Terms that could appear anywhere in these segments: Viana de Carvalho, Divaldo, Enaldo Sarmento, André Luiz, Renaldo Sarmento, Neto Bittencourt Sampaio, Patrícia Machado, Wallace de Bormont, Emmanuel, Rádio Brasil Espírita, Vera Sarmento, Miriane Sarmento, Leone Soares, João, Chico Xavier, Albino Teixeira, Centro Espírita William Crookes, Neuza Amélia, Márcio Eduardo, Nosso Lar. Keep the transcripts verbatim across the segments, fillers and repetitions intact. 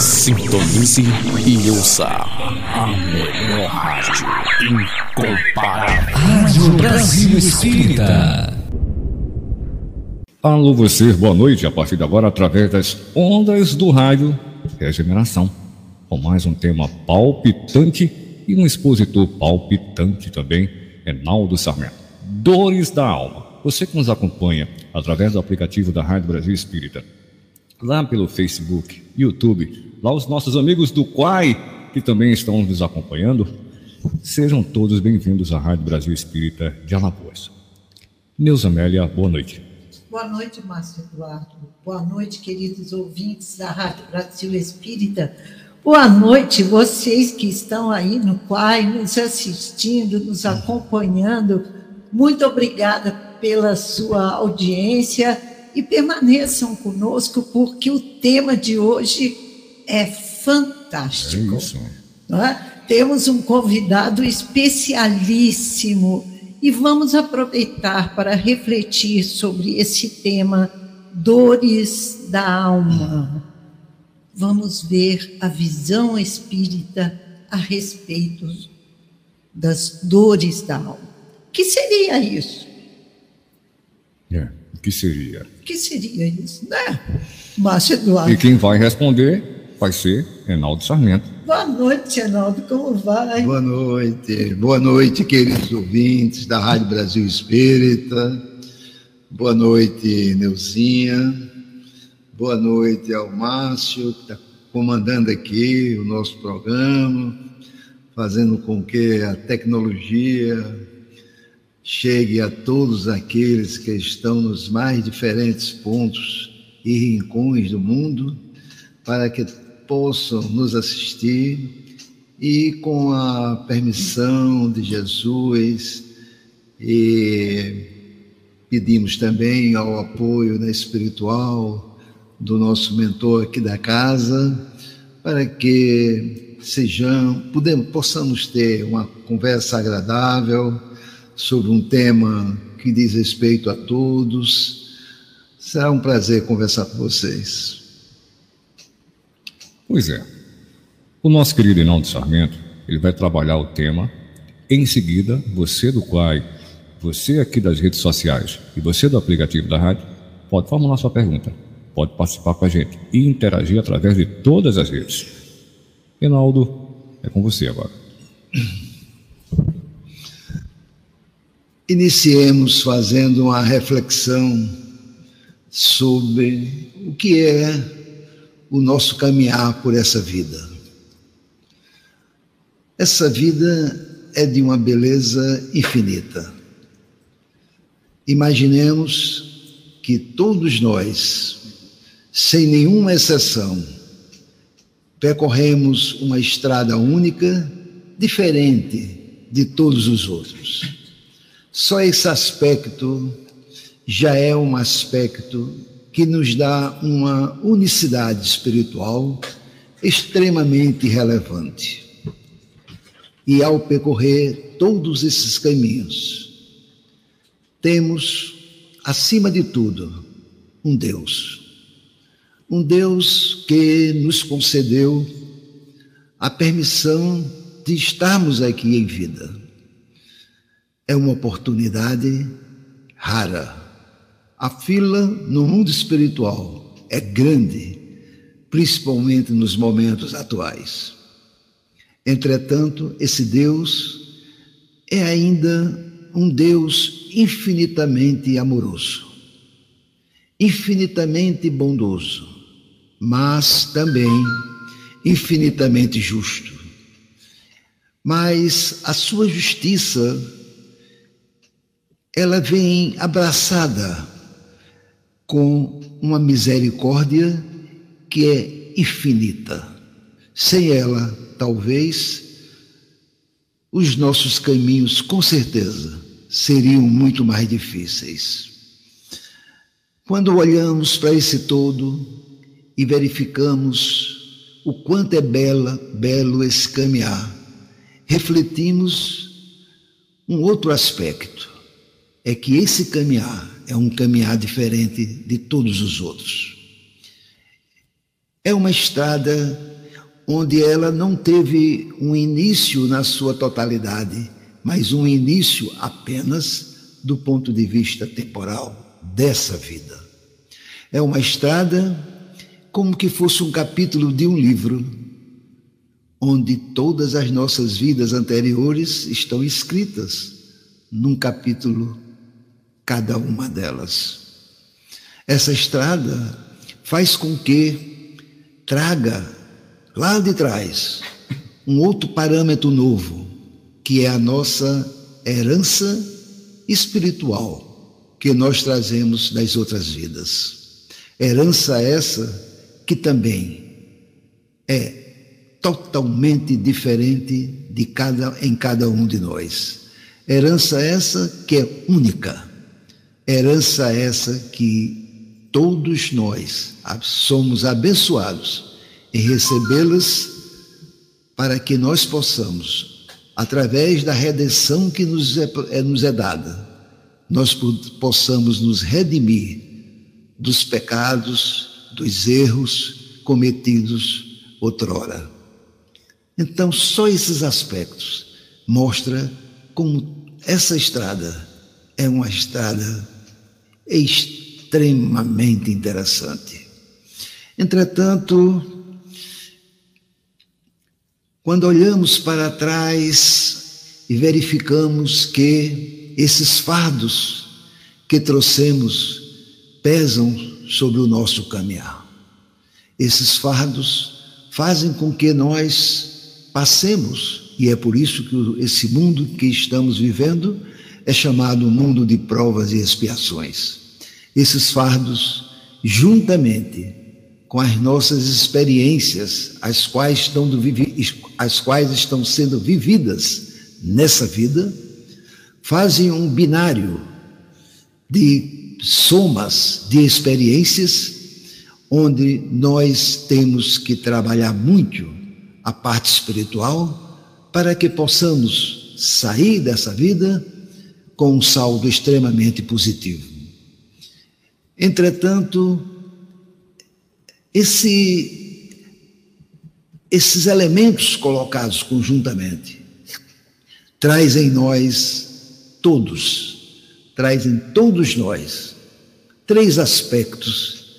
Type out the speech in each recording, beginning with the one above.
Sintonize e ouça a melhor rádio incomparável. Rádio Brasil Espírita. Alô você, boa noite. A partir de agora, através das ondas do rádio Regeneração, com mais um tema palpitante e um expositor palpitante também, Enaldo Sarmento. Dores da alma. Você que nos acompanha através do aplicativo da Rádio Brasil Espírita, lá pelo Facebook, YouTube, lá os nossos amigos do Quai, que também estão nos acompanhando, sejam todos bem-vindos à Rádio Brasil Espírita de Alagoas. Neuza Amélia, boa noite. Boa noite, Márcio Eduardo. Boa noite, queridos ouvintes da Rádio Brasil Espírita. Boa noite, vocês que estão aí no Quai, nos assistindo, nos acompanhando. Muito obrigada pela sua audiência e permaneçam conosco, porque o tema de hoje é fantástico. É isso. Não é? Temos um convidado especialíssimo e vamos aproveitar para refletir sobre esse tema, dores da alma. Vamos ver a visão espírita a respeito das dores da alma. O que seria isso? É, o que seria? O que seria isso, né, Márcio Eduardo? E quem vai responder vai ser Renaldo Sarmento. Boa noite, Renaldo, como vai? Boa noite, boa noite, queridos ouvintes da Rádio Brasil Espírita. Boa noite, Neuzinha. Boa noite ao Márcio, que está comandando aqui o nosso programa, fazendo com que a tecnologia chegue a todos aqueles que estão nos mais diferentes pontos e rincões do mundo, para que possam nos assistir e, com a permissão de Jesus, e pedimos também ao apoio, né, espiritual do nosso mentor aqui da casa, para que sejam, podemos, possamos ter uma conversa agradável sobre um tema que diz respeito a todos. Será um prazer conversar com vocês. Pois é. O nosso querido Enaldo Sarmento, ele vai trabalhar o tema. Em seguida, você do Quai, você aqui das redes sociais e você do aplicativo da rádio, pode formular sua pergunta, pode participar com a gente e interagir através de todas as redes. Enaldo, é com você agora. Iniciemos fazendo uma reflexão sobre o que é o nosso caminhar por essa vida. Essa vida é de uma beleza infinita. Imaginemos que todos nós, sem nenhuma exceção, percorremos uma estrada única, diferente de todos os outros. Só esse aspecto já é um aspecto que nos dá uma unicidade espiritual extremamente relevante. E ao percorrer todos esses caminhos, temos, acima de tudo, um Deus. Um Deus que nos concedeu a permissão de estarmos aqui em vida. É uma oportunidade rara. A fila no mundo espiritual é grande, principalmente nos momentos atuais. Entretanto, esse Deus é ainda um Deus infinitamente amoroso, infinitamente bondoso, mas também infinitamente justo. Mas a sua justiça, ela vem abraçada com uma misericórdia que é infinita. Sem ela, talvez, os nossos caminhos, com certeza, seriam muito mais difíceis. Quando olhamos para esse todo e verificamos o quanto é bela, belo esse caminhar, refletimos um outro aspecto. É que esse caminhar é um caminhar diferente de todos os outros. É uma estrada onde ela não teve um início na sua totalidade, mas um início apenas do ponto de vista temporal dessa vida. É uma estrada como que fosse um capítulo de um livro, onde todas as nossas vidas anteriores estão escritas num capítulo, cada uma delas. Essa estrada faz com que traga lá de trás um outro parâmetro novo, que é a nossa herança espiritual que nós trazemos das outras vidas. Herança essa que também é totalmente diferente de cada, em cada um de nós. Herança essa que é única. Herança essa que todos nós somos abençoados e recebê-las para que nós possamos, através da redenção que nos é, é, nos é dada, nós possamos nos redimir dos pecados, dos erros cometidos outrora. Então, só esses aspectos mostram como essa estrada é uma estrada extremamente interessante. Entretanto, quando olhamos para trás e verificamos que esses fardos que trouxemos pesam sobre o nosso caminhar. Esses fardos fazem com que nós passemos, e é por isso que esse mundo que estamos vivendo é chamado mundo de provas e expiações. Esses fardos, juntamente com as nossas experiências, as quais estão, do vivi- as quais estão sendo vividas nessa vida, fazem um binário de somas de experiências, onde nós temos que trabalhar muito a parte espiritual para que possamos sair dessa vida com um saldo extremamente positivo. Entretanto, Esse, esses elementos colocados conjuntamente trazem nós todos, trazem todos nós, três aspectos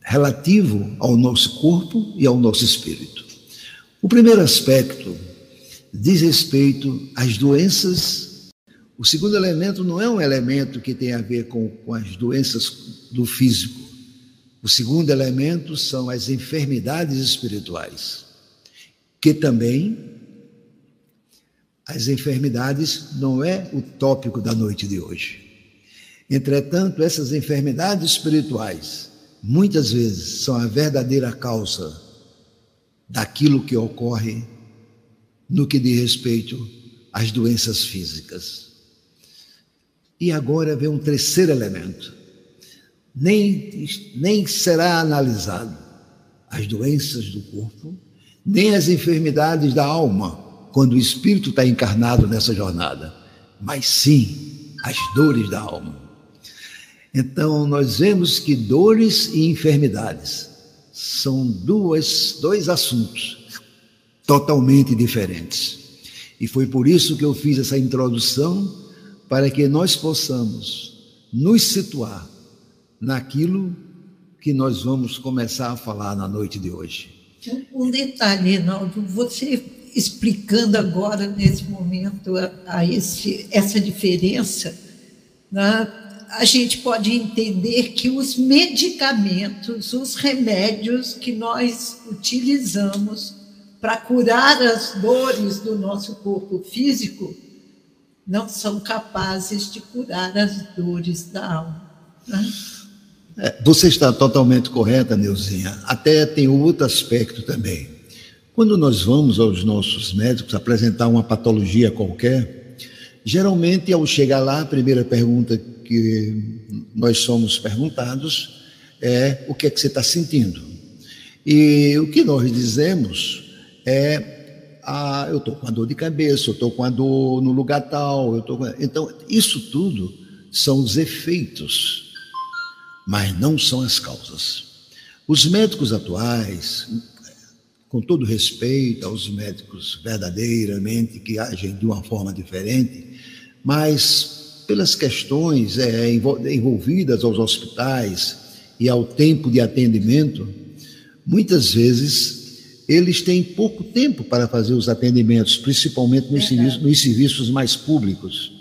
relativos ao nosso corpo e ao nosso espírito. O primeiro aspecto diz respeito às doenças. O segundo elemento não é um elemento que tem a ver com, com as doenças do físico. O segundo elemento são as enfermidades espirituais, que também, as enfermidades não é o tópico da noite de hoje. Entretanto, essas enfermidades espirituais, muitas vezes, são a verdadeira causa daquilo que ocorre no que diz respeito às doenças físicas. E agora vem um terceiro elemento. Nem, nem será analisado as doenças do corpo, nem as enfermidades da alma, quando o espírito está encarnado nessa jornada, mas sim as dores da alma. Então, nós vemos que dores e enfermidades são duas, dois assuntos totalmente diferentes. E foi por isso que eu fiz essa introdução, para que nós possamos nos situar naquilo que nós vamos começar a falar na noite de hoje. Um detalhe, Renaldo, você explicando agora, nesse momento, a, a esse, essa diferença, né, a gente pode entender que os medicamentos, os remédios que nós utilizamos para curar as dores do nosso corpo físico não são capazes de curar as dores da alma, né? Você está totalmente correta, Neuzinha. Até tem outro aspecto também. Quando nós vamos aos nossos médicos apresentar uma patologia qualquer, geralmente, ao chegar lá, a primeira pergunta que nós somos perguntados é: o que é que você está sentindo? E o que nós dizemos é: ah, eu estou com a dor de cabeça, eu estou com a dor no lugar tal, eu estou com... Então, isso tudo são os efeitos, mas não são as causas. Os médicos atuais, com todo respeito aos médicos verdadeiramente que agem de uma forma diferente, mas pelas questões é, envolvidas aos hospitais e ao tempo de atendimento, muitas vezes eles têm pouco tempo para fazer os atendimentos, principalmente nos, é serviços, nos serviços mais públicos.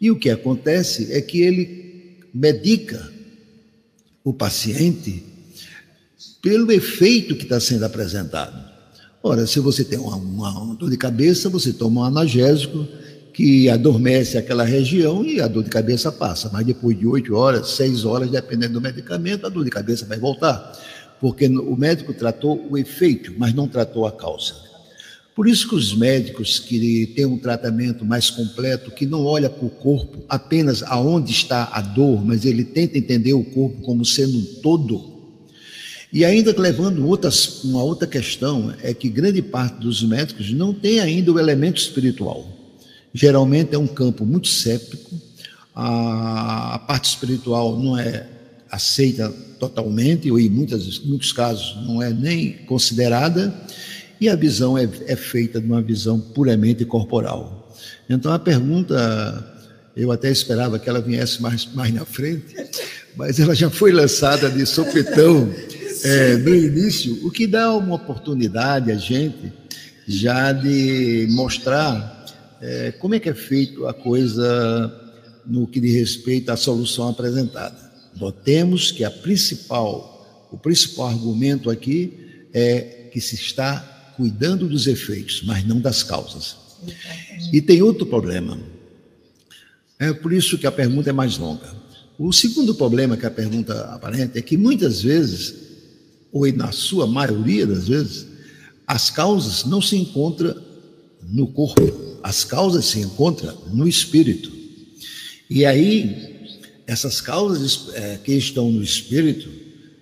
E o que acontece é que ele medica o paciente pelo efeito que está sendo apresentado. Ora, se você tem uma, uma, uma dor de cabeça, você toma um analgésico que adormece aquela região e a dor de cabeça passa. Mas depois de oito horas, seis horas, dependendo do medicamento, a dor de cabeça vai voltar. Porque o médico tratou o efeito, mas não tratou a causa. Por isso que os médicos que têm um tratamento mais completo, que não olha para o corpo apenas aonde está a dor, mas ele tenta entender o corpo como sendo um todo. E ainda levando outras, uma outra questão, é que grande parte dos médicos não tem ainda o elemento espiritual. Geralmente é um campo muito séptico, a, a parte espiritual não é aceita totalmente, ou em muitas, muitos casos não é nem considerada, e a visão é, é feita de uma visão puramente corporal. Então a pergunta, eu até esperava que ela viesse mais, mais na frente, mas ela já foi lançada de sopetão. É, no início, o que dá uma oportunidade a gente já de mostrar é, como é que é feito a coisa no que diz respeito à solução apresentada. Notemos que a principal, o principal argumento aqui é que se está cuidando dos efeitos, mas não das causas. E tem outro problema. É por isso que a pergunta é mais longa. O segundo problema que a pergunta aparenta é que muitas vezes, ou na sua maioria das vezes, as causas não se encontram no corpo, as causas se encontram no espírito. E aí, essas causas é, que estão no espírito,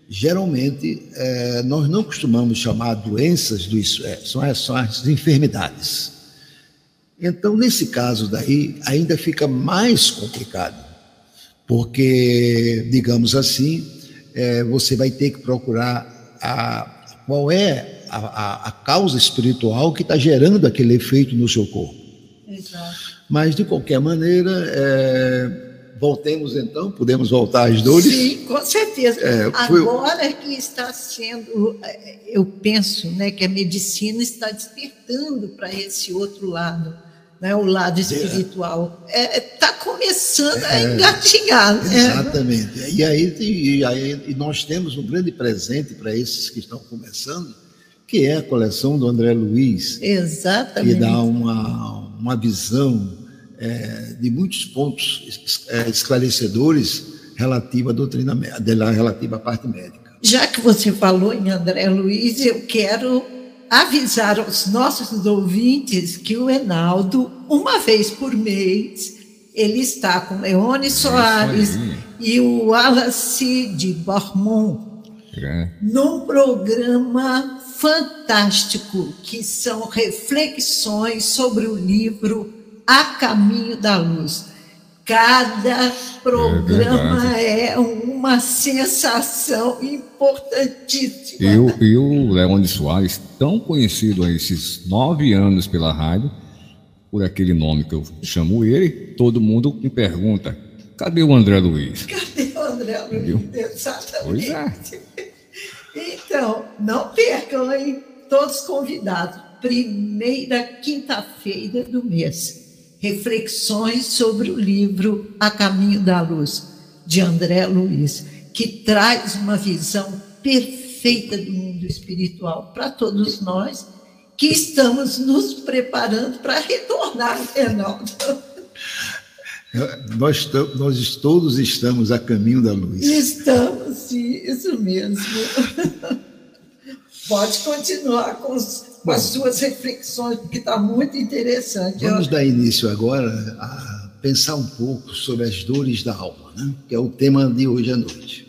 geralmente, é, nós não costumamos chamar doenças, do, é, são, as, são as enfermidades. Então, nesse caso daí, ainda fica mais complicado, porque, digamos assim, é, você vai ter que procurar A, qual é a, a causa espiritual que está gerando aquele efeito no seu corpo. Exato. Mas, de qualquer maneira, é, voltemos então, podemos voltar às dores? Sim, com certeza. É, foi... Agora que está sendo, eu penso, né, que a medicina está despertando para esse outro lado, né, o lado espiritual. Está é, começando é, a engatinhar. Exatamente. Né? E, aí, e, aí, e nós temos um grande presente para esses que estão começando, que é a coleção do André Luiz. Exatamente. Que dá uma, uma visão é, de muitos pontos esclarecedores relativa à doutrina, relativa à parte médica. Já que você falou em André Luiz, eu quero avisar aos nossos ouvintes que o Enaldo, uma vez por mês, ele está com Leone Soares é e o Wallace de Bormont é. num programa fantástico, que são reflexões sobre o livro A Caminho da Luz. Cada programa é, é uma sensação importantíssima. Eu, eu, Leone Soares, tão conhecido há esses nove anos pela rádio, por aquele nome que eu chamo ele, todo mundo me pergunta, cadê o André Luiz? Cadê o André Luiz? Entendeu? Exatamente. Pois é. Então, não percam, hein? Todos convidados. Primeira quinta-feira do mês. Reflexões sobre o livro A Caminho da Luz, de André Luiz, que traz uma visão perfeita do mundo espiritual para todos nós que estamos nos preparando para retornar, Renaldo. Nós, nós todos estamos a caminho da luz. Estamos, sim, isso mesmo. Pode continuar com os Com as suas reflexões, porque está muito interessante. Vamos dar início agora a pensar um pouco sobre as dores da alma, né? Que é o tema de hoje à noite.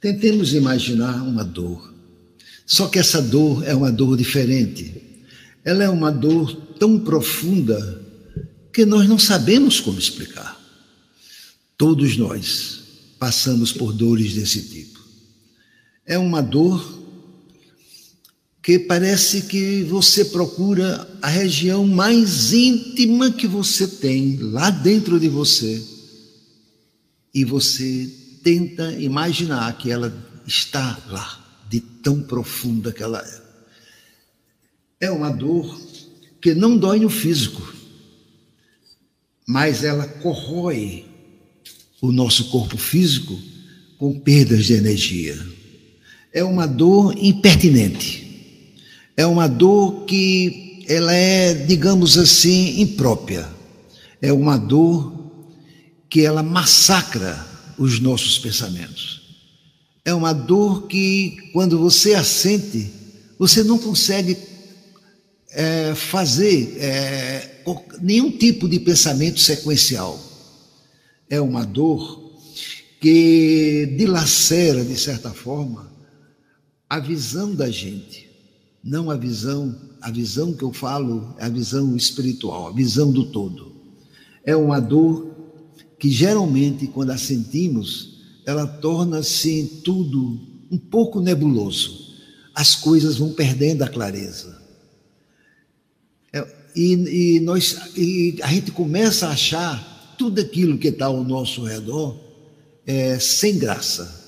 Tentemos imaginar uma dor, só que essa dor é uma dor diferente. Ela é uma dor tão profunda que nós não sabemos como explicar. Todos nós passamos por dores desse tipo. É uma dor que parece que você procura a região mais íntima que você tem, lá dentro de você. E você tenta imaginar que ela está lá, de tão profunda que ela é. É uma dor que não dói no físico, mas ela corrói o nosso corpo físico com perdas de energia. É uma dor impertinente. É uma dor que ela é, digamos assim, imprópria. É uma dor que ela massacra os nossos pensamentos. É uma dor que, quando você a sente, você não consegue é, fazer é, nenhum tipo de pensamento sequencial. É uma dor que dilacera, de certa forma, a visão da gente. Não a visão, a visão que eu falo é a visão espiritual, a visão do todo. É uma dor que geralmente, quando a sentimos, ela torna-se tudo um pouco nebuloso. As coisas vão perdendo a clareza. É, e, e, nós, e a gente começa a achar tudo aquilo que está ao nosso redor é sem graça.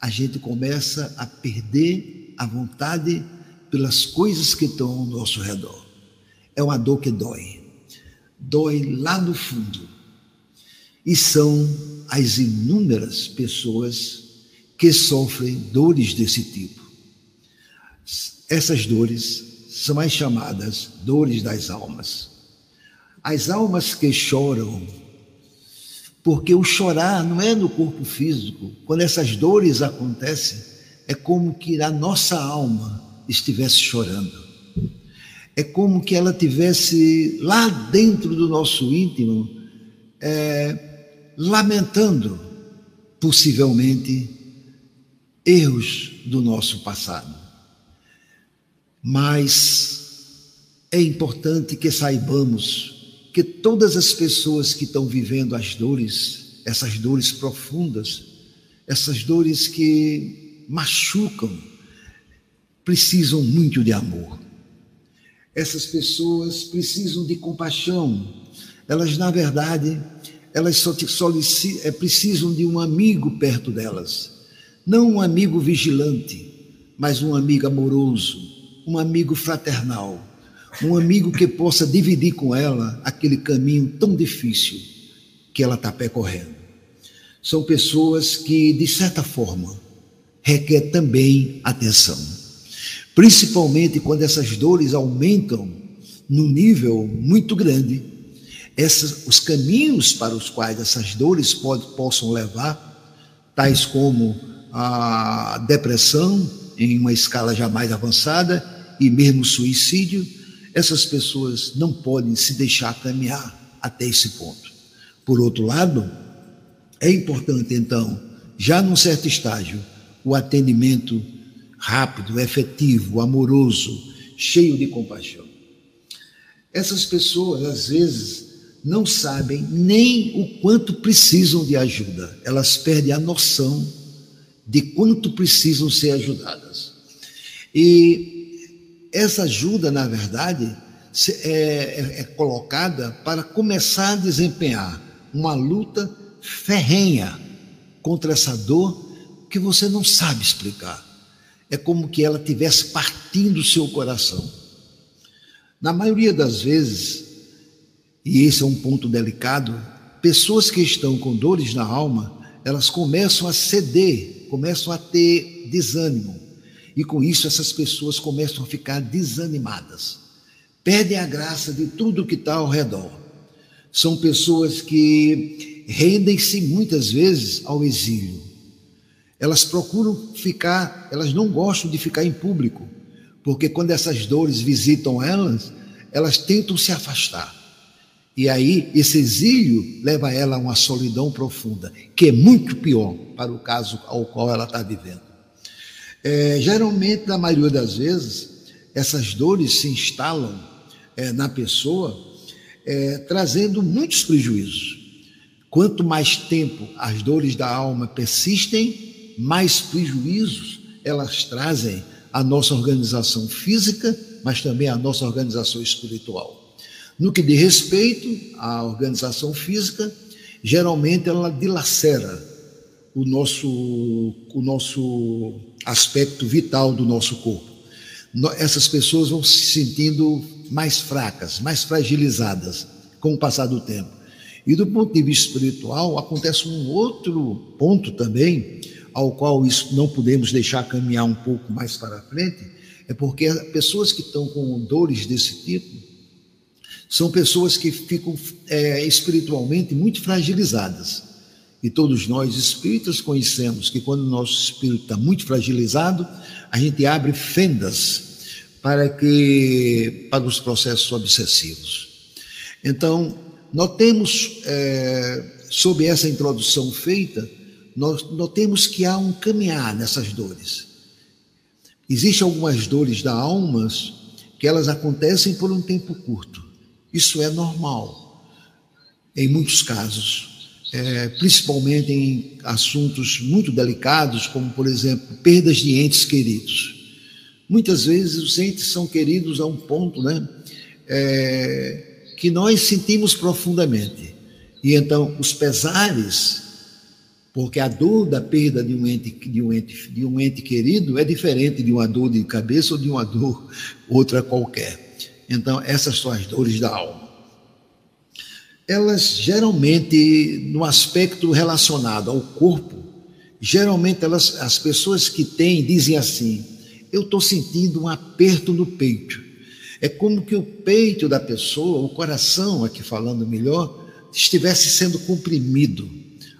A gente começa a perder a vontade pelas coisas que estão ao nosso redor. É uma dor que dói. Dói lá no fundo. E são as inúmeras pessoas que sofrem dores desse tipo. Essas dores são as chamadas dores das almas. As almas que choram, porque o chorar não é no corpo físico. Quando essas dores acontecem, é como que a nossa alma estivesse chorando. É como que ela tivesse lá dentro do nosso íntimo, é, lamentando, possivelmente, erros do nosso passado. Mas é importante que saibamos que todas as pessoas que estão vivendo as dores, essas dores profundas, essas dores que machucam, precisam muito de amor. Essas pessoas precisam de compaixão. Elas, na verdade, elas só solic... precisam de um amigo perto delas. Não um amigo vigilante, mas um amigo amoroso, um amigo fraternal, um amigo que possa dividir com ela aquele caminho tão difícil que ela está percorrendo. São pessoas que, de certa forma, requer também atenção. Principalmente quando essas dores aumentam num nível muito grande, essas, os caminhos para os quais essas dores pode, possam levar, tais como a depressão, em uma escala já mais avançada, e mesmo suicídio, essas pessoas não podem se deixar caminhar até esse ponto. Por outro lado, é importante, então, já num certo estágio, o atendimento rápido, efetivo, amoroso, cheio de compaixão. Essas pessoas, às vezes, não sabem nem o quanto precisam de ajuda. Elas perdem a noção de quanto precisam ser ajudadas. E essa ajuda, na verdade, é, é, é colocada para começar a desempenhar uma luta ferrenha contra essa dor que você não sabe explicar. É como que ela estivesse partindo o seu coração. Na maioria das vezes, e esse é um ponto delicado, pessoas que estão com dores na alma, elas começam a ceder, começam a ter desânimo. E com isso essas pessoas começam a ficar desanimadas. Perdem a graça de tudo que está ao redor. São pessoas que rendem-se muitas vezes ao exílio. Elas procuram ficar, elas não gostam de ficar em público, porque quando essas dores visitam elas, elas tentam se afastar. E aí esse exílio leva ela a uma solidão profunda, que é muito pior para o caso ao qual ela está vivendo. É, geralmente, na maioria das vezes, essas dores se instalam é, na pessoa, é, trazendo muitos prejuízos. Quanto mais tempo as dores da alma persistem, mais prejuízos elas trazem a nossa organização física, mas também a nossa organização espiritual. No que diz respeito à organização física, geralmente ela dilacera o nosso, o nosso aspecto vital do nosso corpo. Essas pessoas vão se sentindo mais fracas, mais fragilizadas com o passar do tempo. E do ponto de vista espiritual, acontece um outro ponto também, ao qual isso não podemos deixar caminhar um pouco mais para frente, é porque pessoas que estão com dores desse tipo são pessoas que ficam é, espiritualmente muito fragilizadas. E todos nós espíritas conhecemos que quando o nosso espírito está muito fragilizado, a gente abre fendas para, que, para os processos obsessivos. Então, notemos, é, sob essa introdução feita, nós notemos que há um caminhar nessas dores. Existem algumas dores da alma que elas acontecem por um tempo curto. Isso é normal, em muitos casos, é, principalmente em assuntos muito delicados, como, por exemplo, perdas de entes queridos. Muitas vezes os entes são queridos a um ponto, né, é, que nós sentimos profundamente. E então os pesares, porque a dor da perda de um ente, de um ente, de um ente querido é diferente de uma dor de cabeça ou de uma dor outra qualquer. Então, essas são as dores da alma. Elas, geralmente, no aspecto relacionado ao corpo, geralmente elas, as pessoas que têm dizem assim, eu estou sentindo um aperto no peito. É como que o peito da pessoa, o coração, aqui falando melhor, estivesse sendo comprimido.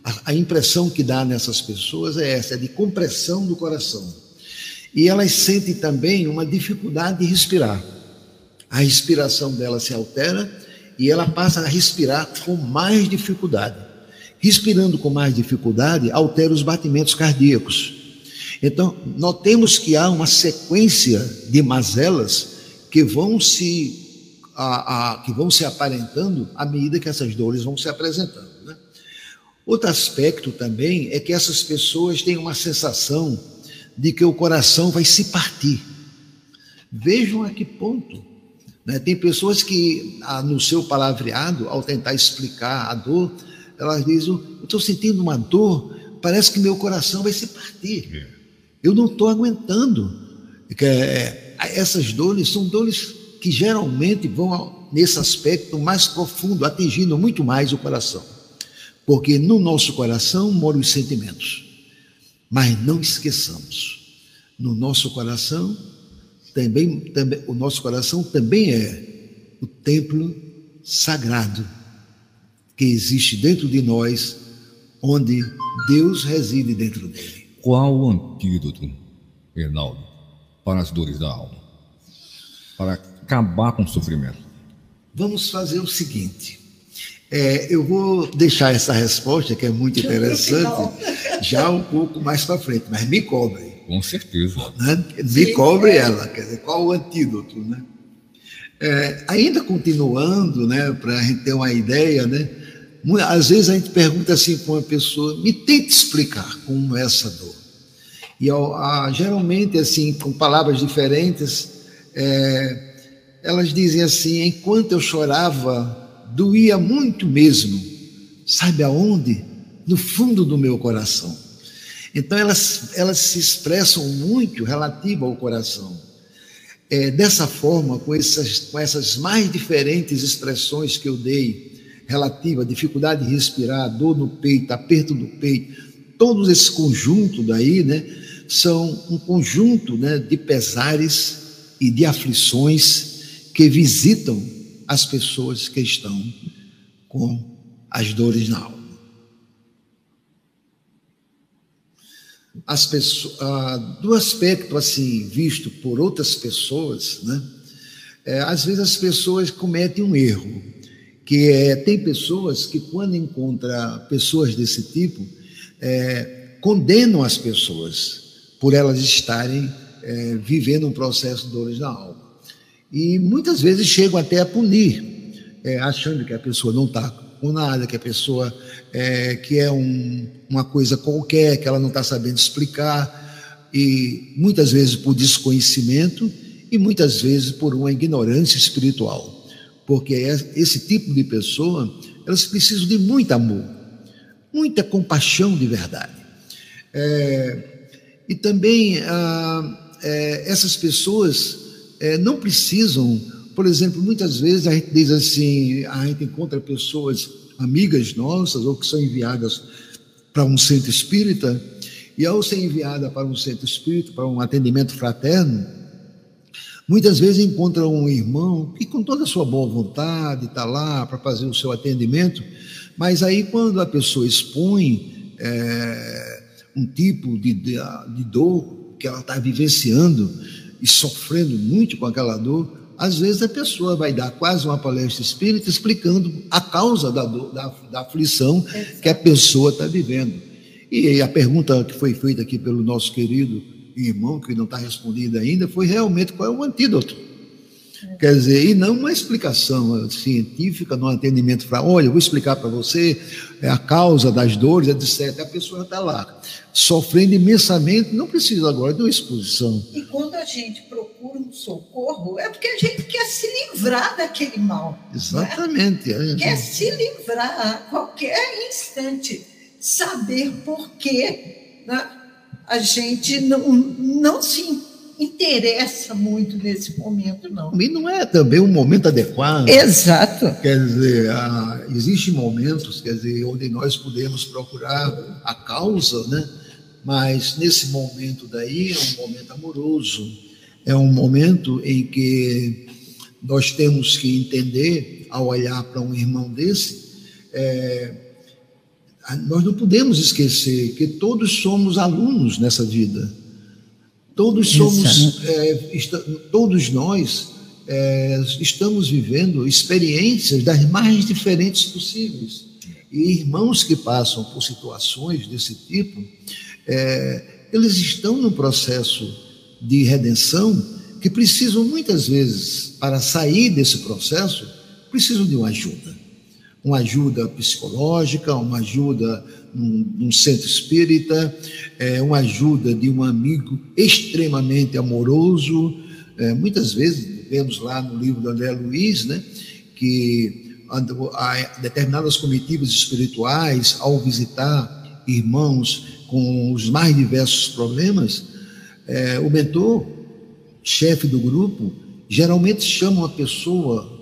A, a impressão que dá nessas pessoas é essa, é de compressão do coração. E elas sentem também uma dificuldade de respirar. A respiração dela se altera e ela passa a respirar com mais dificuldade. Respirando com mais dificuldade, altera os batimentos cardíacos. Então, notemos que há uma sequência de mazelas que vão se, a, a, que vão se aparentando à medida que essas dores vão se apresentando, né? Outro aspecto também é que essas pessoas têm uma sensação de que o coração vai se partir. Vejam a que ponto. Tem pessoas que, no seu palavreado, ao tentar explicar a dor, elas dizem, eu estou sentindo uma dor, parece que meu coração vai se partir. Eu não estou aguentando. Essas dores são dores que geralmente vão nesse aspecto mais profundo, atingindo muito mais o coração. Porque no nosso coração moram os sentimentos. Mas não esqueçamos, no nosso coração, Também, também, o nosso coração também é o templo sagrado que existe dentro de nós, onde Deus reside dentro dele. Qual o antídoto, Renaldo, para as dores da alma? Para acabar com o sofrimento? Vamos fazer o seguinte. É, eu vou deixar essa resposta, que é muito interessante, já um pouco mais para frente, mas me cobrem. Com certeza. Né? Me cobre ela, quer dizer, qual o antídoto, né? É, ainda continuando, né, para a gente ter uma ideia, né? Às vezes a gente pergunta assim para uma pessoa, me tente explicar como é essa dor. E a, a, geralmente, assim, com palavras diferentes, é, elas dizem assim, enquanto eu chorava, doía muito mesmo. Sabe aonde? No fundo do meu coração. Então, elas, elas se expressam muito relativo ao coração. É, dessa forma, com essas, com essas mais diferentes expressões que eu dei, relativa à dificuldade de respirar, dor no peito, aperto do peito, todo esse conjunto daí, né, são um conjunto, né, de pesares e de aflições que visitam as pessoas que estão com as dores na alma. As pessoas, ah, do aspecto assim visto por outras pessoas, né? É, às vezes as pessoas cometem um erro, que é, tem pessoas que quando encontram pessoas desse tipo, é, condenam as pessoas por elas estarem é, vivendo um processo de dores na alma. E muitas vezes chegam até a punir, é, achando que a pessoa não está com nada, que a pessoa é, que é um, uma coisa qualquer, que ela não está sabendo explicar, e muitas vezes por desconhecimento e muitas vezes por uma ignorância espiritual, porque esse tipo de pessoa, elas precisam de muito amor, muita compaixão de verdade. É, e também ah, é, essas pessoas é, não precisam, por exemplo, muitas vezes a gente diz assim, a gente encontra pessoas amigas nossas ou que são enviadas para um centro espírita, e ao ser enviada para um centro espírita, para um atendimento fraterno, muitas vezes encontra um irmão que com toda a sua boa vontade está lá para fazer o seu atendimento, mas aí quando a pessoa expõe é, um tipo de, de, de dor que ela está vivenciando e sofrendo muito com aquela dor, às vezes a pessoa vai dar quase uma palestra espírita explicando a causa da, dor, da, da aflição que a pessoa está vivendo. E a pergunta que foi feita aqui pelo nosso querido irmão, que não está respondida ainda, foi realmente qual é o antídoto. É. Quer dizer, e não uma explicação científica, num atendimento para, olha, eu vou explicar para você a causa das dores, etcétera. A pessoa está lá, sofrendo imensamente, não precisa agora de uma exposição. E quando a gente procura um socorro, é porque a gente quer se livrar daquele mal. Exatamente. Né? Quer se livrar a qualquer instante. Saber por que, né, a gente não, não se interessa muito nesse momento, não. E não é também um momento adequado. Exato. Quer dizer, há, existem momentos, quer dizer, onde nós podemos procurar a causa, né? Mas nesse momento daí é um momento amoroso, é um momento em que nós temos que entender, ao olhar para um irmão desse, é, nós não podemos esquecer que todos somos alunos nessa vida. Todos somos, é, est- todos nós é, estamos vivendo experiências das mais diferentes possíveis. E irmãos que passam por situações desse tipo, é, eles estão num processo de redenção que precisam muitas vezes, para sair desse processo, precisam de uma ajuda. Uma ajuda psicológica, uma ajuda num, num centro espírita, é, uma ajuda de um amigo extremamente amoroso. É, muitas vezes, vemos lá no livro do André Luiz, né, que a, determinadas comitivas espirituais, ao visitar irmãos com os mais diversos problemas, é, o mentor, chefe do grupo, geralmente chama uma pessoa,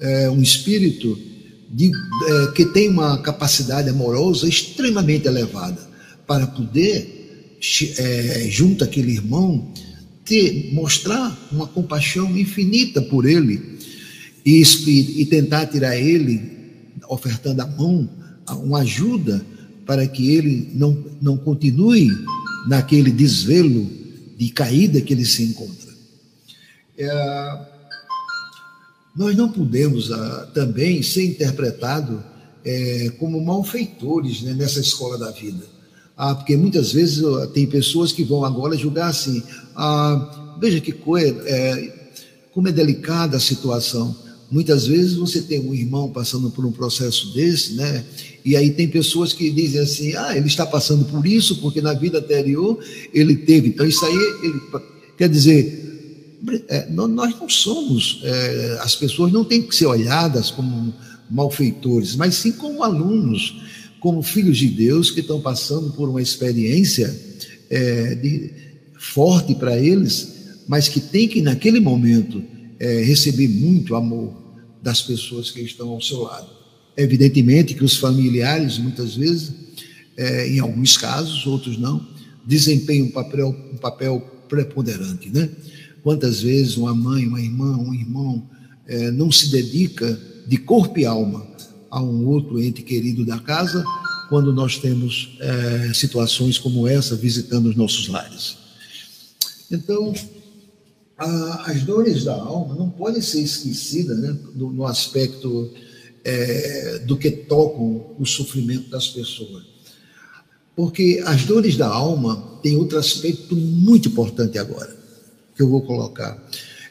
é, um espírito, De, é, que tem uma capacidade amorosa extremamente elevada, para poder, é, junto àquele irmão, ter, mostrar uma compaixão infinita por ele e, e tentar tirar ele, ofertando a mão, uma ajuda para que ele não, não continue naquele desvelo de caída que ele se encontra. É... Nós não podemos ah, também ser interpretados eh, como malfeitores, né, nessa escola da vida. Ah, porque muitas vezes ah, tem pessoas que vão agora julgar assim, ah, veja que coisa, eh, como é delicada a situação. Muitas vezes você tem um irmão passando por um processo desse, né? E aí tem pessoas que dizem assim, ah, ele está passando por isso porque na vida anterior ele teve. Então isso aí, ele, quer dizer... É, nós não somos, é, as pessoas não têm que ser olhadas como malfeitores, mas sim como alunos, como filhos de Deus que estão passando por uma experiência é, de, forte para eles, mas que tem que, naquele momento, é, receber muito amor das pessoas que estão ao seu lado. Evidentemente que os familiares, muitas vezes, é, em alguns casos, outros não, desempenham um papel, um papel preponderante, né? Quantas vezes uma mãe, uma irmã, um irmão eh, não se dedica de corpo e alma a um outro ente querido da casa, quando nós temos eh, situações como essa visitando os nossos lares. Então, a, as dores da alma não podem ser esquecidas, né, no, no aspecto eh, do que tocam o sofrimento das pessoas. Porque as dores da alma têm outro aspecto muito importante agora, que eu vou colocar,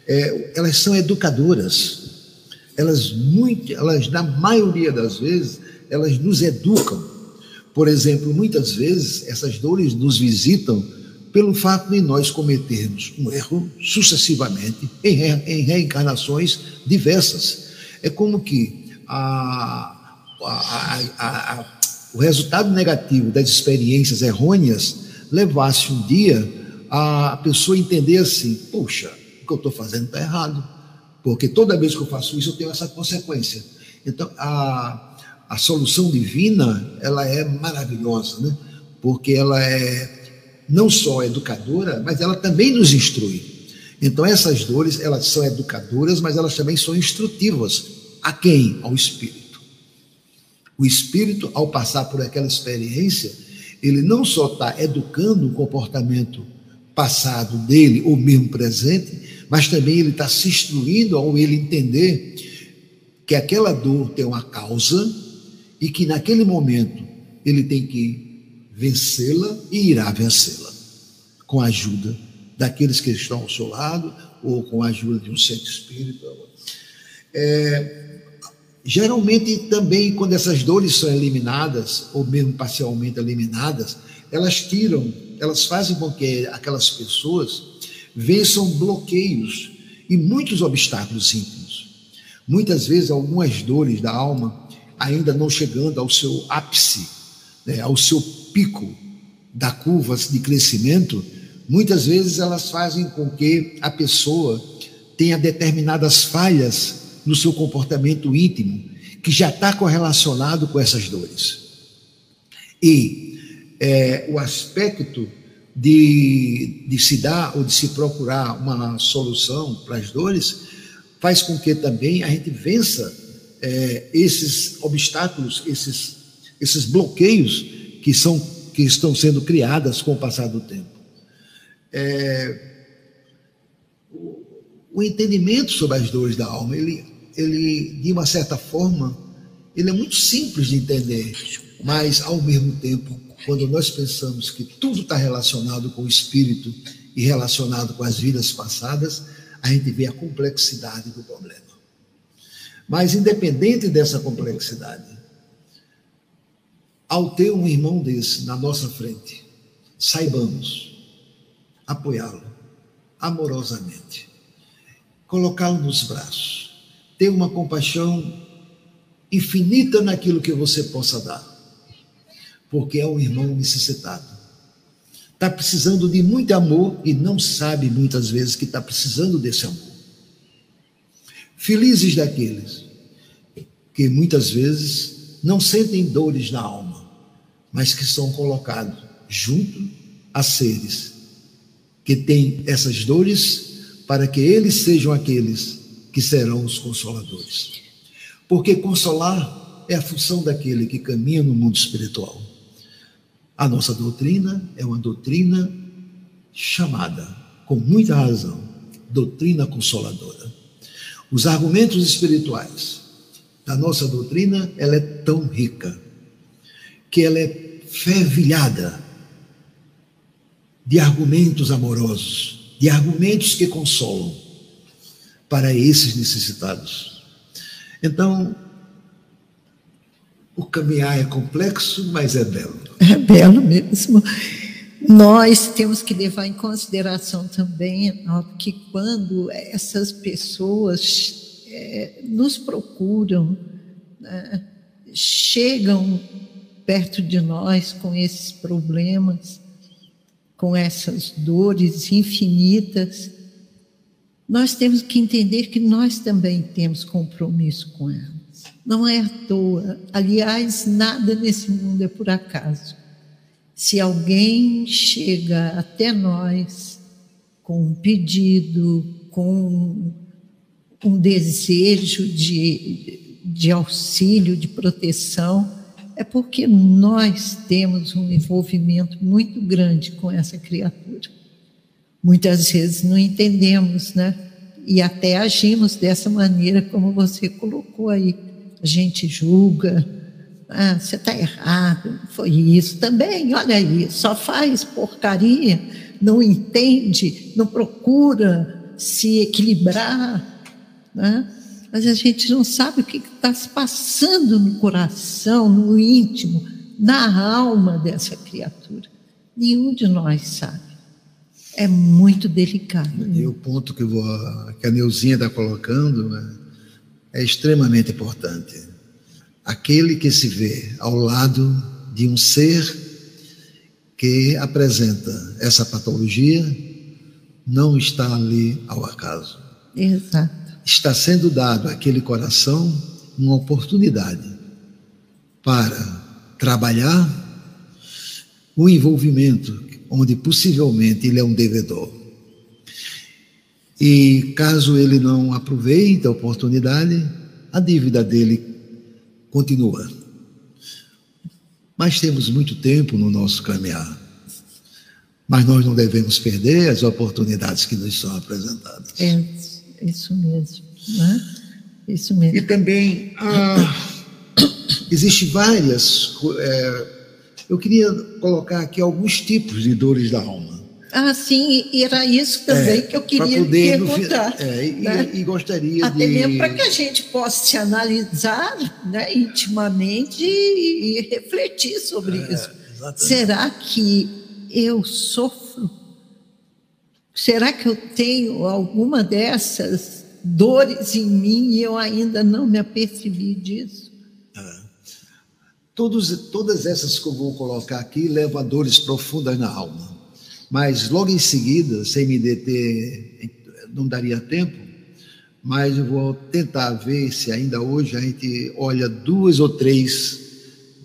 é, elas são educadoras, elas, muito, elas, na maioria das vezes, elas nos educam. Por exemplo, muitas vezes, essas dores nos visitam pelo fato de nós cometermos um erro sucessivamente em, re, em reencarnações diversas. É como que a, a, a, a, o resultado negativo das experiências errôneas levasse um dia a pessoa entender assim, poxa, o que eu estou fazendo está errado, porque toda vez que eu faço isso eu tenho essa consequência. Então, a, a solução divina, ela é maravilhosa, né? Porque ela é não só educadora, mas ela também nos instrui. Então, essas dores, elas são educadoras, mas elas também são instrutivas. A quem? Ao espírito. O espírito, ao passar por aquela experiência, ele não só está educando o comportamento passado dele, ou mesmo presente, mas também ele está se instruindo ao ele entender que aquela dor tem uma causa e que naquele momento ele tem que vencê-la e irá vencê-la com a ajuda daqueles que estão ao seu lado ou com a ajuda de um centro espírita. É, geralmente também quando essas dores são eliminadas ou mesmo parcialmente eliminadas, elas tiram, elas fazem com que aquelas pessoas vençam bloqueios e muitos obstáculos íntimos. Muitas vezes, algumas dores da alma ainda não chegando ao seu ápice, né, ao seu pico da curva de crescimento, muitas vezes elas fazem com que a pessoa tenha determinadas falhas no seu comportamento íntimo, que já está correlacionado com essas dores. E É, o aspecto de, de se dar ou de se procurar uma solução para as dores faz com que também a gente vença é, esses obstáculos, esses, esses bloqueios que, são, que estão sendo criadas com o passar do tempo. É, o, o entendimento sobre as dores da alma, ele, ele, de uma certa forma, ele é muito simples de entender, mas, ao mesmo tempo, quando nós pensamos que tudo está relacionado com o espírito e relacionado com as vidas passadas, a gente vê a complexidade do problema. Mas, independente dessa complexidade, ao ter um irmão desse na nossa frente, saibamos apoiá-lo amorosamente, colocá-lo nos braços, ter uma compaixão infinita naquilo que você possa dar, porque é um irmão necessitado. Está precisando de muito amor e não sabe muitas vezes que está precisando desse amor. Felizes daqueles que muitas vezes não sentem dores na alma, mas que são colocados junto a seres que têm essas dores para que eles sejam aqueles que serão os consoladores. Porque consolar é a função daquele que caminha no mundo espiritual. A nossa doutrina é uma doutrina chamada, com muita razão, doutrina consoladora. Os argumentos espirituais da nossa doutrina, ela é tão rica, que ela é fervilhada de argumentos amorosos, de argumentos que consolam para esses necessitados. Então, o caminhar é complexo, mas é belo. É belo mesmo. Nós temos que levar em consideração também que quando essas pessoas é, nos procuram, né, chegam perto de nós com esses problemas, com essas dores infinitas, nós temos que entender que nós também temos compromisso com elas. Não é à toa. Aliás, nada nesse mundo é por acaso. Se alguém chega até nós com um pedido, com um desejo de, de auxílio, de proteção, é porque nós temos um envolvimento muito grande com essa criatura. Muitas vezes não entendemos, né? E até agimos dessa maneira como você colocou aí. A gente julga, ah, você está errado, foi isso também, olha aí, só faz porcaria, não entende, não procura se equilibrar, né? Mas a gente não sabe o que está se passando no coração, no íntimo, na alma dessa criatura. Nenhum de nós sabe. é muito delicado. E o ponto que, eu vou, que a Neuzinha está colocando, né, é extremamente importante. Aquele que se vê ao lado de um ser que apresenta essa patologia não está ali ao acaso. Exato. Está sendo dado àquele coração uma oportunidade para trabalhar o envolvimento, onde possivelmente ele é um devedor. E caso ele não aproveite a oportunidade, a dívida dele continua. Mas temos muito tempo no nosso caminhar. Mas nós não devemos perder as oportunidades que nos são apresentadas. É, isso mesmo. Né? Isso mesmo. E também, ah, existem várias... É, eu queria colocar aqui alguns tipos de dores da alma. Ah, sim, e era isso também é, que eu queria poder, perguntar. É, e, né? e gostaria Até de... Até mesmo para que a gente possa se analisar, né, intimamente e, e refletir sobre é, isso. Exatamente. Será que eu sofro? Será que eu tenho alguma dessas dores em mim e eu ainda não me apercebi disso? Todos, todas essas que eu vou colocar aqui levam a dores profundas na alma. Mas logo em seguida, sem me deter, não daria tempo, mas eu vou tentar ver se ainda hoje a gente olha duas ou três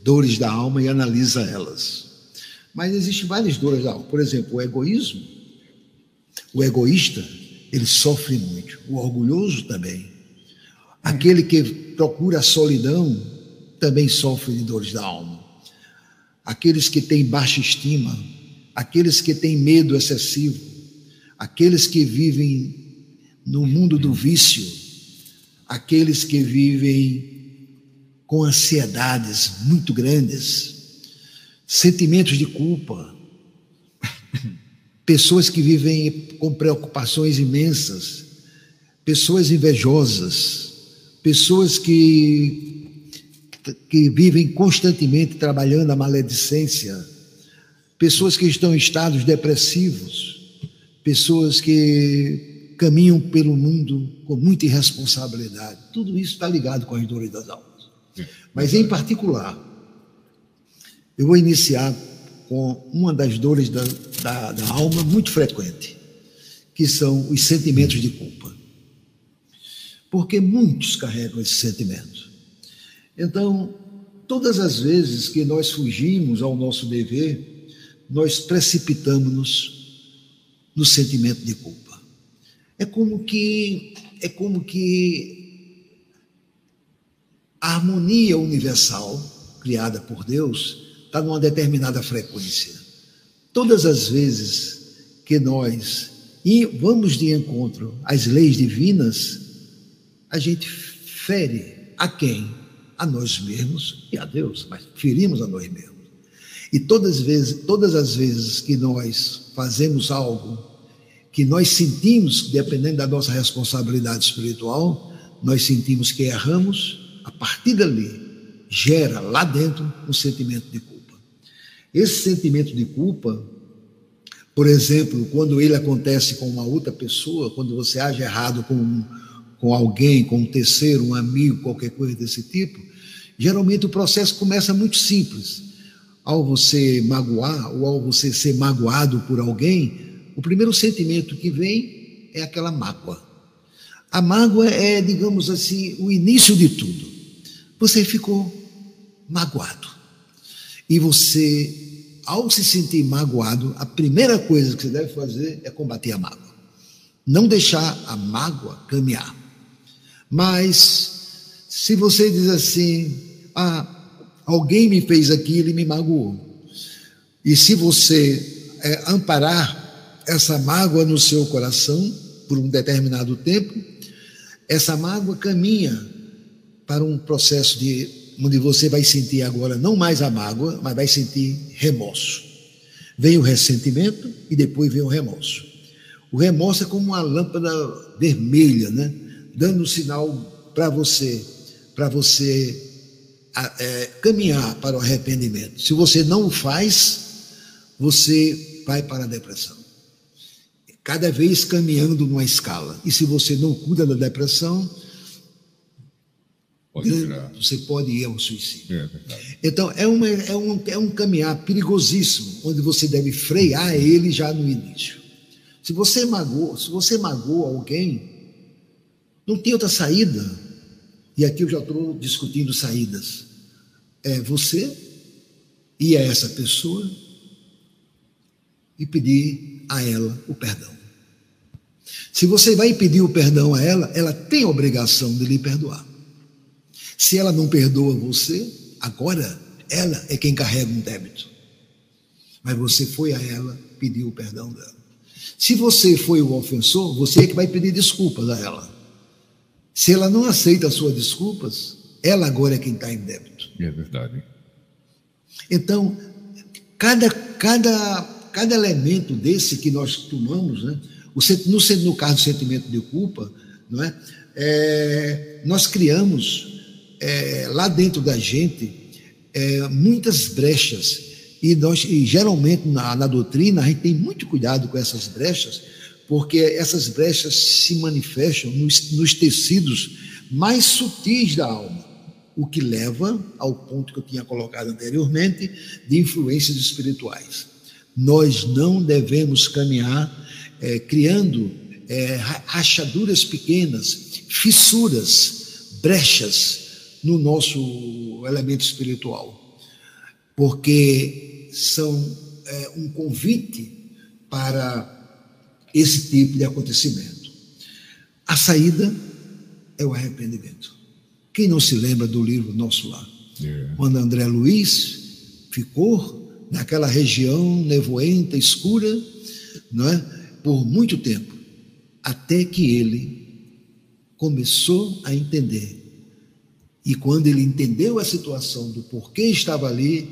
dores da alma e analisa elas. Mas existem várias dores da alma. Por exemplo, o egoísmo. O egoísta, ele sofre muito. O orgulhoso também. Aquele que procura a solidão também sofre de dores da alma. Aqueles que têm baixa estima, aqueles que têm medo excessivo, aqueles que vivem no mundo do vício, aqueles que vivem com ansiedades muito grandes, sentimentos de culpa, pessoas que vivem com preocupações imensas, pessoas invejosas, pessoas que que vivem constantemente trabalhando a maledicência, pessoas que estão em estados depressivos, pessoas que caminham pelo mundo com muita irresponsabilidade. Tudo isso está ligado com as dores das almas. Mas, em particular, eu vou iniciar com uma das dores da, da, da alma muito frequente, que são os sentimentos de culpa. Porque muitos carregam esse sentimento. Então, todas as vezes que nós fugimos ao nosso dever, nós precipitamos-nos no sentimento de culpa. É como que, é como que a harmonia universal criada por Deus está numa determinada frequência. Todas as vezes que nós vamos de encontro às leis divinas, a gente fere a quem? A nós mesmos e a Deus, mas ferimos a nós mesmos. E todas as vezes, todas as vezes que nós fazemos algo que nós sentimos, dependendo da nossa responsabilidade espiritual, nós sentimos que erramos, a partir dali gera lá dentro um sentimento de culpa. Esse sentimento de culpa, por exemplo, quando ele acontece com uma outra pessoa, quando você age errado com um com alguém, com um terceiro, um amigo, qualquer coisa desse tipo, geralmente o processo começa muito simples. Ao você magoar ou ao você ser magoado por alguém, o primeiro sentimento que vem é aquela mágoa. A mágoa é, digamos assim, o início de tudo. Você ficou magoado. E você, ao se sentir magoado, a primeira coisa que você deve fazer é combater a mágoa. Não deixar a mágoa caminhar. Mas, se você diz assim, ah, alguém me fez aquilo e me magoou, e se você é, amparar essa mágoa no seu coração por um determinado tempo, essa mágoa caminha para um processo de, onde você vai sentir agora não mais a mágoa, mas vai sentir remorso. Vem o ressentimento e depois vem o remorso. O remorso é como uma lâmpada vermelha, né? Dando um sinal para você, para você é, caminhar para o arrependimento. Se você não o faz, você vai para a depressão. cada vez caminhando numa escala. E se você não cura da depressão, pode virar. Você pode ir ao suicídio. É verdade. Então, é, uma, é, um, é um caminhar perigosíssimo, onde você deve frear ele já no início. Se você magoou, se você magoou alguém, não tem outra saída. E aqui eu já estou discutindo saídas. É você ir a essa pessoa e pedir a ela o perdão. Se você vai pedir o perdão a ela, ela tem a obrigação de lhe perdoar. Se ela não perdoa você, agora ela é quem carrega um débito. Mas você foi a ela pedir o perdão dela. Se você foi o ofensor, você é que vai pedir desculpas a ela. Se ela não aceita as suas desculpas, ela agora é quem está em débito. É verdade. Então, cada, cada, cada elemento desse que nós tomamos, né? O, no, no caso do sentimento de culpa, não é? É, nós criamos é, lá dentro da gente é, muitas brechas. E, nós, e geralmente na, na doutrina a gente tem muito cuidado com essas brechas, porque essas brechas se manifestam nos, nos tecidos mais sutis da alma, o que leva ao ponto que eu tinha colocado anteriormente, de influências espirituais. Nós não devemos caminhar é, criando é, rachaduras pequenas, fissuras, brechas no nosso elemento espiritual, porque são é, um convite para esse tipo de acontecimento. A saída é o arrependimento. Quem não se lembra do livro Nosso Lar? Yeah. Quando André Luiz ficou naquela região nevoenta, escura, não é? Por muito tempo, até que ele começou a entender. E quando ele entendeu a situação do porquê estava ali,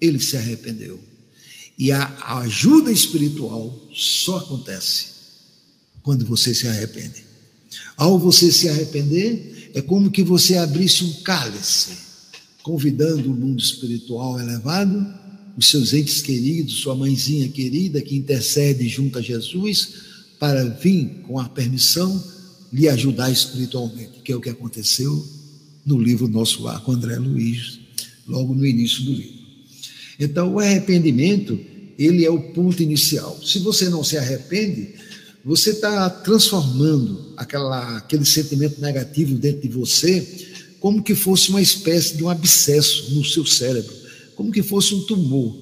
ele se arrependeu. E a ajuda espiritual só acontece quando você se arrepende. Ao você se arrepender, é como que você abrisse um cálice, convidando o mundo espiritual elevado, os seus entes queridos, sua mãezinha querida que intercede junto a Jesus, para vir com a permissão lhe ajudar espiritualmente, que é o que aconteceu no livro Nosso Lar com André Luiz, logo no início do livro. Então, o arrependimento, ele é o ponto inicial. Se você não se arrepende, você está transformando aquela, aquele sentimento negativo dentro de você como que fosse uma espécie de um abscesso no seu cérebro, como que fosse um tumor,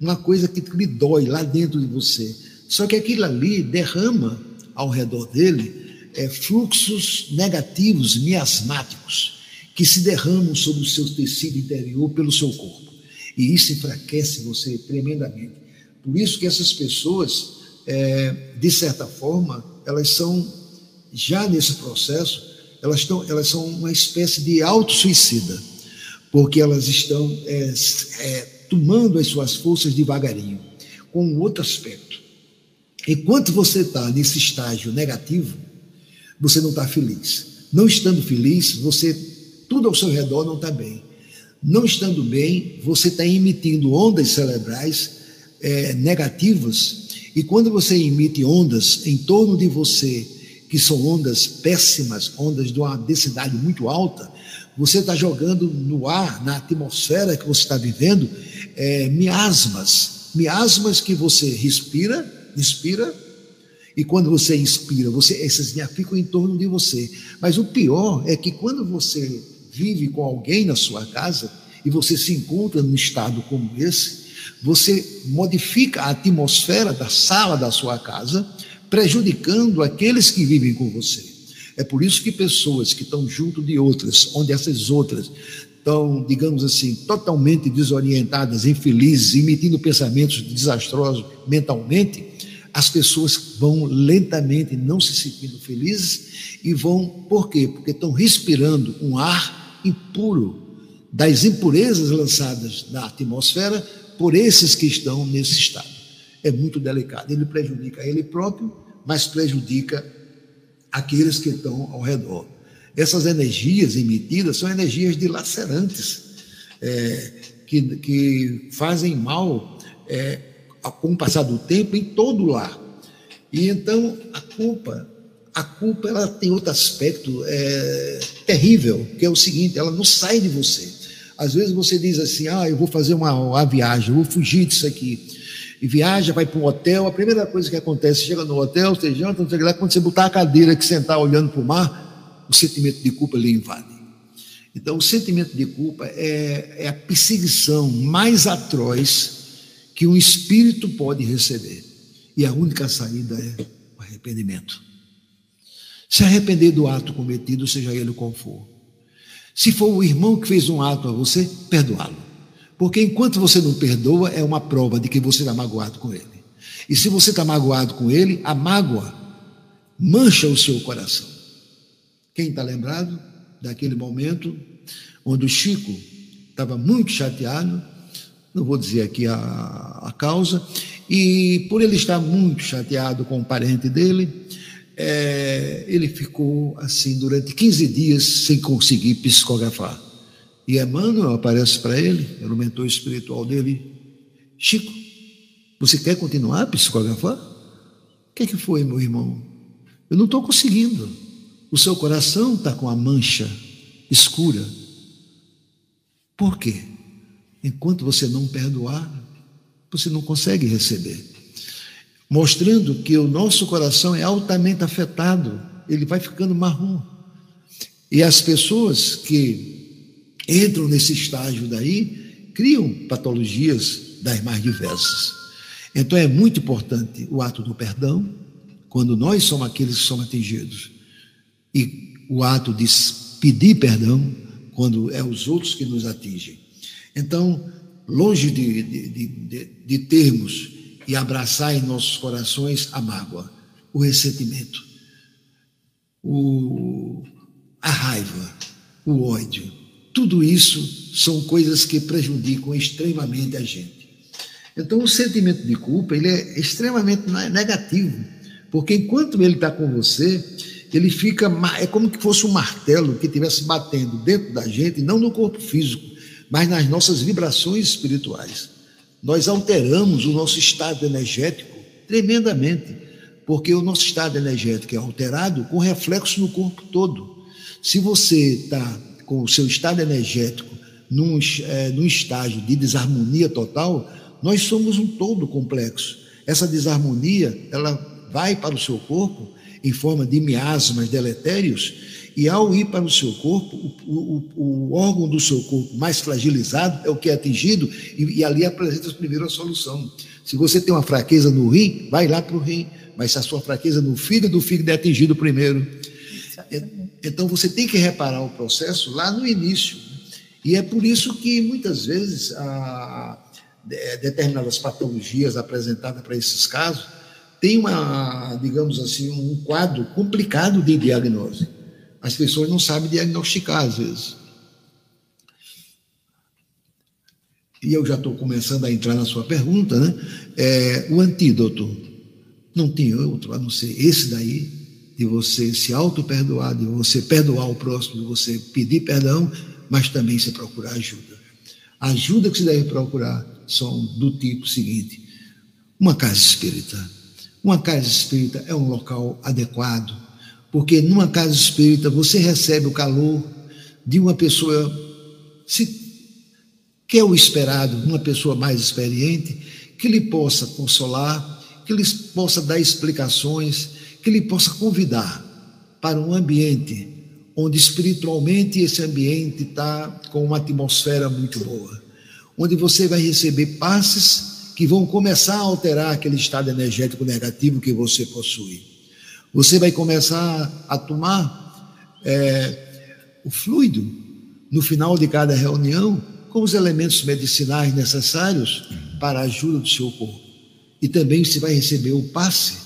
uma coisa que lhe dói lá dentro de você. Só que aquilo ali derrama ao redor dele é, fluxos negativos, miasmáticos, que se derramam sobre o seu tecido interior pelo seu corpo. E isso enfraquece você tremendamente. Por isso que essas pessoas, é, de certa forma, elas são, já nesse processo, elas, tão, elas são uma espécie de autossuicida, porque elas estão é, é, tomando as suas forças devagarinho, com outro aspecto. Enquanto você está nesse estágio negativo, você não está feliz. Não estando feliz, você, tudo ao seu redor não está bem. Não estando bem, você está emitindo ondas cerebrais é, negativas, e quando você emite ondas em torno de você, que são ondas péssimas, ondas de uma densidade muito alta, você está jogando no ar, na atmosfera que você está vivendo, é, miasmas, miasmas que você respira, inspira, e quando você inspira, você, essas ficam em torno de você. Mas o pior é que quando você vive com alguém na sua casa e você se encontra num estado como esse, você modifica a atmosfera da sala da sua casa, prejudicando aqueles que vivem com você. É por isso que pessoas que estão junto de outras, onde essas outras estão, digamos assim, totalmente desorientadas, infelizes, emitindo pensamentos desastrosos mentalmente, as pessoas vão lentamente não se sentindo felizes e vão, por quê? Porque estão respirando um ar impuro das impurezas lançadas na atmosfera por esses que estão nesse estado. É muito delicado, ele prejudica ele próprio, mas prejudica aqueles que estão ao redor. Essas energias emitidas são energias dilacerantes, é, que, que fazem mal, é, com o passar do tempo, em todo lar. E então a culpa, a culpa ela tem outro aspecto é, terrível, que é o seguinte, ela não sai de você. Às vezes você diz assim, ah, eu vou fazer uma, uma viagem, eu vou fugir disso aqui. E viaja, vai para um hotel, a primeira coisa que acontece, chega no hotel, você janta, você lá, quando você botar a cadeira que sentar olhando para o mar, o sentimento de culpa lhe invade. Então, o sentimento de culpa é, é a perseguição mais atroz que um espírito pode receber. E a única saída é o arrependimento. Se arrepender do ato cometido, seja ele qual for. Se for o irmão que fez um ato a você, perdoá-lo. Porque enquanto você não perdoa, é uma prova de que você está magoado com ele. E se você está magoado com ele, a mágoa mancha o seu coração. Quem está lembrado daquele momento onde o Chico estava muito chateado, não vou dizer aqui a, a causa, e por ele estar muito chateado com o parente dele, é, ele ficou assim durante quinze dias sem conseguir psicografar. E Emmanuel aparece para ele, era o mentor espiritual dele, Chico, você quer continuar a psicografar? O que é que foi, meu irmão? Eu não estou conseguindo. O seu coração está com a mancha escura. Por quê? Enquanto você não perdoar, você não consegue receber. Mostrando que o nosso coração é altamente afetado, ele vai ficando marrom. E as pessoas que entram nesse estágio daí, criam patologias das mais diversas. Então é muito importante o ato do perdão, quando nós somos aqueles que somos atingidos, e o ato de pedir perdão, quando é os outros que nos atingem. Então, longe de, de, de, de termos e abraçar em nossos corações a mágoa, o ressentimento, o, a raiva, o ódio, tudo isso são coisas que prejudicam extremamente a gente. Então, o sentimento de culpa, ele é extremamente negativo, porque enquanto ele está com você, ele fica, é como que fosse um martelo que estivesse batendo dentro da gente, não no corpo físico, mas nas nossas vibrações espirituais. Nós alteramos o nosso estado energético tremendamente, porque o nosso estado energético é alterado com reflexo no corpo todo. Se você está com o seu estado energético num, é, num estágio de desarmonia total, nós somos um todo complexo. Essa desarmonia, ela vai para o seu corpo em forma de miasmas deletérios, e ao ir para o seu corpo, o, o, o órgão do seu corpo mais fragilizado é o que é atingido, e, e ali apresenta primeiro a solução. Se você tem uma fraqueza no rim, vai lá para o rim, mas se a sua fraqueza no fígado, o fígado é atingido primeiro. Então, você tem que reparar o processo lá no início. E é por isso que, muitas vezes, a, de, determinadas patologias apresentadas para esses casos tem uma, digamos assim, um quadro complicado de diagnose. As pessoas não sabem diagnosticar, às vezes. E eu já estou começando a entrar na sua pergunta, né? É, o antídoto. Não tem outro, a não ser esse daí, de você se auto-perdoar, de você perdoar o próximo, de você pedir perdão, mas também você procurar ajuda. A ajuda que você deve procurar são do tipo seguinte: uma casa espírita. Uma casa espírita é um local adequado, porque numa casa espírita você recebe o calor de uma pessoa se, que é o esperado, uma pessoa mais experiente, que lhe possa consolar, que lhe possa dar explicações, que ele possa convidar para um ambiente onde espiritualmente esse ambiente está com uma atmosfera muito boa, onde você vai receber passes que vão começar a alterar aquele estado energético negativo que você possui. Você vai começar a tomar é, o fluido no final de cada reunião com os elementos medicinais necessários para a ajuda do seu corpo. E também você vai receber o passe,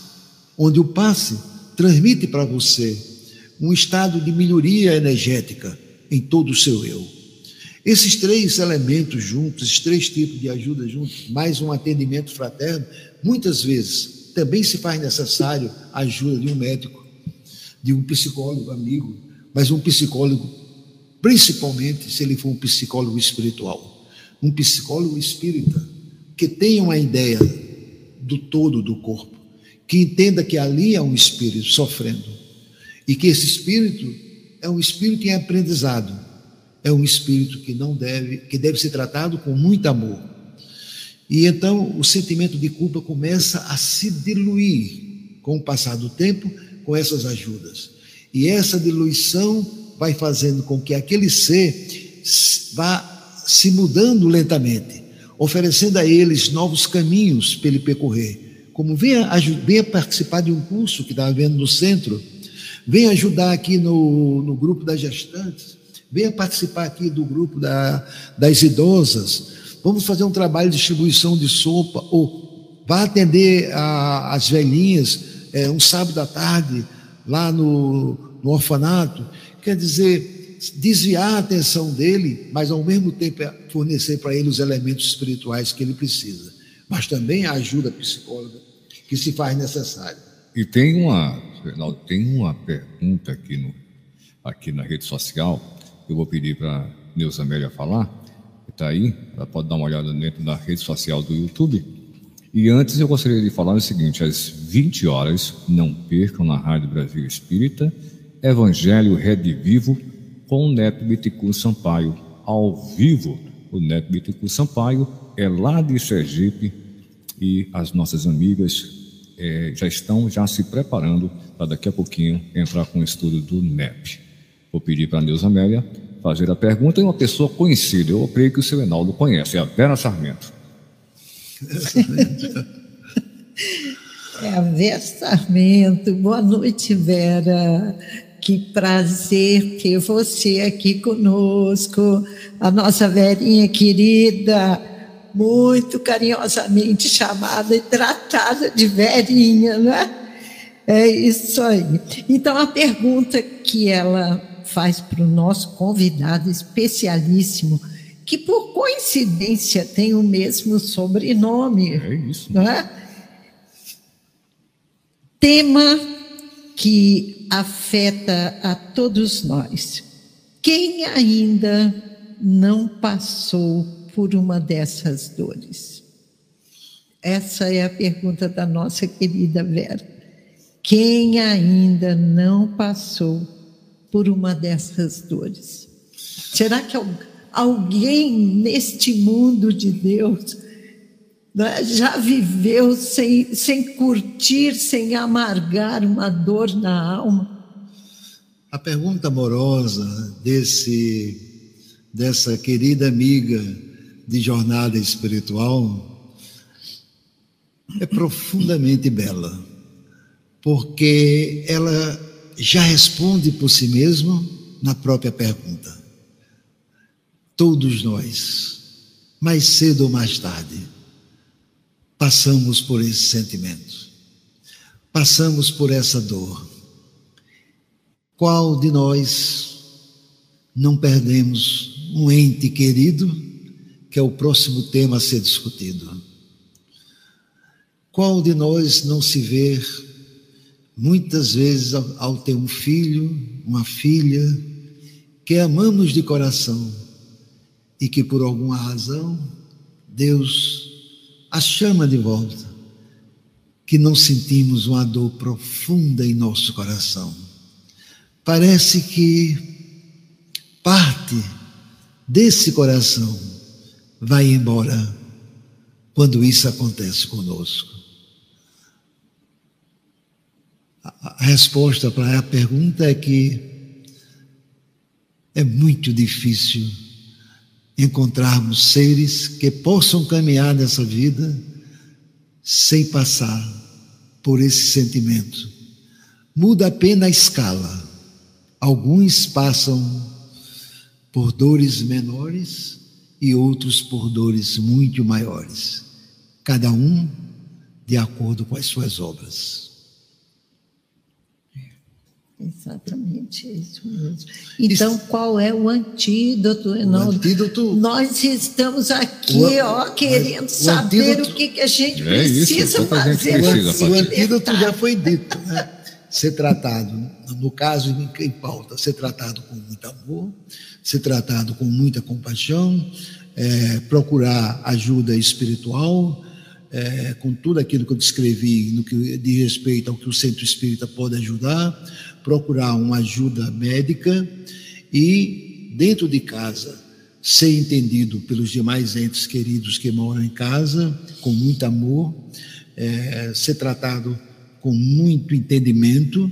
onde o passe transmite para você um estado de melhoria energética em todo o seu eu. Esses três elementos juntos, esses três tipos de ajuda juntos, mais um atendimento fraterno, muitas vezes também se faz necessário a ajuda de um médico, de um psicólogo amigo, mas um psicólogo, principalmente se ele for um psicólogo espiritual, um psicólogo espírita, que tenha uma ideia do todo do corpo, que entenda que ali há um espírito sofrendo e que esse espírito é um espírito em aprendizado, é um espírito que não deve, que deve ser tratado com muito amor. E então o sentimento de culpa começa a se diluir com o passar do tempo, com essas ajudas. E essa diluição vai fazendo com que aquele ser vá se mudando lentamente, oferecendo a eles novos caminhos para ele percorrer. Como venha, venha participar de um curso que está havendo no centro, venha ajudar aqui no, no grupo das gestantes, venha participar aqui do grupo da, das idosas, vamos fazer um trabalho de distribuição de sopa, ou vá atender a, as velhinhas é, um sábado à tarde lá no, no orfanato. Quer dizer, desviar a atenção dele, mas ao mesmo tempo fornecer para ele os elementos espirituais que ele precisa, mas também a ajuda psicóloga que se faz necessária. E tem uma, Renaldo, tem uma pergunta aqui, no, aqui na rede social. Eu vou pedir para a Neuza Amélia falar, que está aí, ela pode dar uma olhada dentro da rede social do YouTube. E antes eu gostaria de falar o seguinte: às vinte horas, não percam na Rádio Brasil Espírita, Evangelho Redivivo com o Neto Bittencourt Sampaio, ao vivo. O Neto Bittencourt Sampaio é lá de Sergipe e as nossas amigas é, já estão já se preparando para daqui a pouquinho entrar com o estudo do N E P. Vou pedir para a Neuza Amélia fazer a pergunta. É uma pessoa conhecida, eu creio que o seu Enaldo conhece, é a Vera Sarmento. É a Vera Sarmento. Boa noite, Vera. Que prazer ter você aqui conosco. A nossa Verinha querida, muito carinhosamente chamada e tratada de Verinha, né? É isso aí. Então, a pergunta que ela faz para o nosso convidado especialíssimo, que por coincidência tem o mesmo sobrenome. É isso. Não é? Tema que afeta a todos nós. Quem ainda não passou por uma dessas dores? Essa é a pergunta da nossa querida Vera. Quem ainda não passou por uma dessas dores? Será que alguém neste mundo de Deus já viveu sem, sem curtir, sem amargar uma dor na alma? A pergunta amorosa desse, dessa querida amiga de jornada espiritual é profundamente bela, porque ela já responde por si mesmo na própria pergunta. Todos nós, mais cedo ou mais tarde, passamos por esse sentimento, passamos por essa dor. Qual de nós não perdemos um ente querido, que é o próximo tema a ser discutido? Qual de nós não se vê muitas vezes ao ter um filho, uma filha, que amamos de coração e que por alguma razão Deus a chama de volta, que não sentimos uma dor profunda em nosso coração? Parece que parte desse coração vai embora quando isso acontece conosco. A resposta para a pergunta é que é muito difícil encontrarmos seres que possam caminhar nessa vida sem passar por esse sentimento. Muda apenas a escala. Alguns passam por dores menores e outros por dores muito maiores, cada um de acordo com as suas obras. Exatamente, é isso mesmo. Então, isso. Qual é o antídoto, Enaldo? O antídoto... Nós estamos aqui, o, ó, querendo o saber antídoto... o que, que a gente é precisa isso, fazer. Gente precisa, o antídoto já foi dito, né? Ser tratado, no caso em que pauta, ser tratado com muito amor, ser tratado com muita compaixão, é, procurar ajuda espiritual, é, com tudo aquilo que eu descrevi no que diz respeito ao que o Centro Espírita pode ajudar, procurar uma ajuda médica e, dentro de casa, ser entendido pelos demais entes queridos que moram em casa, com muito amor, é, ser tratado com muito entendimento,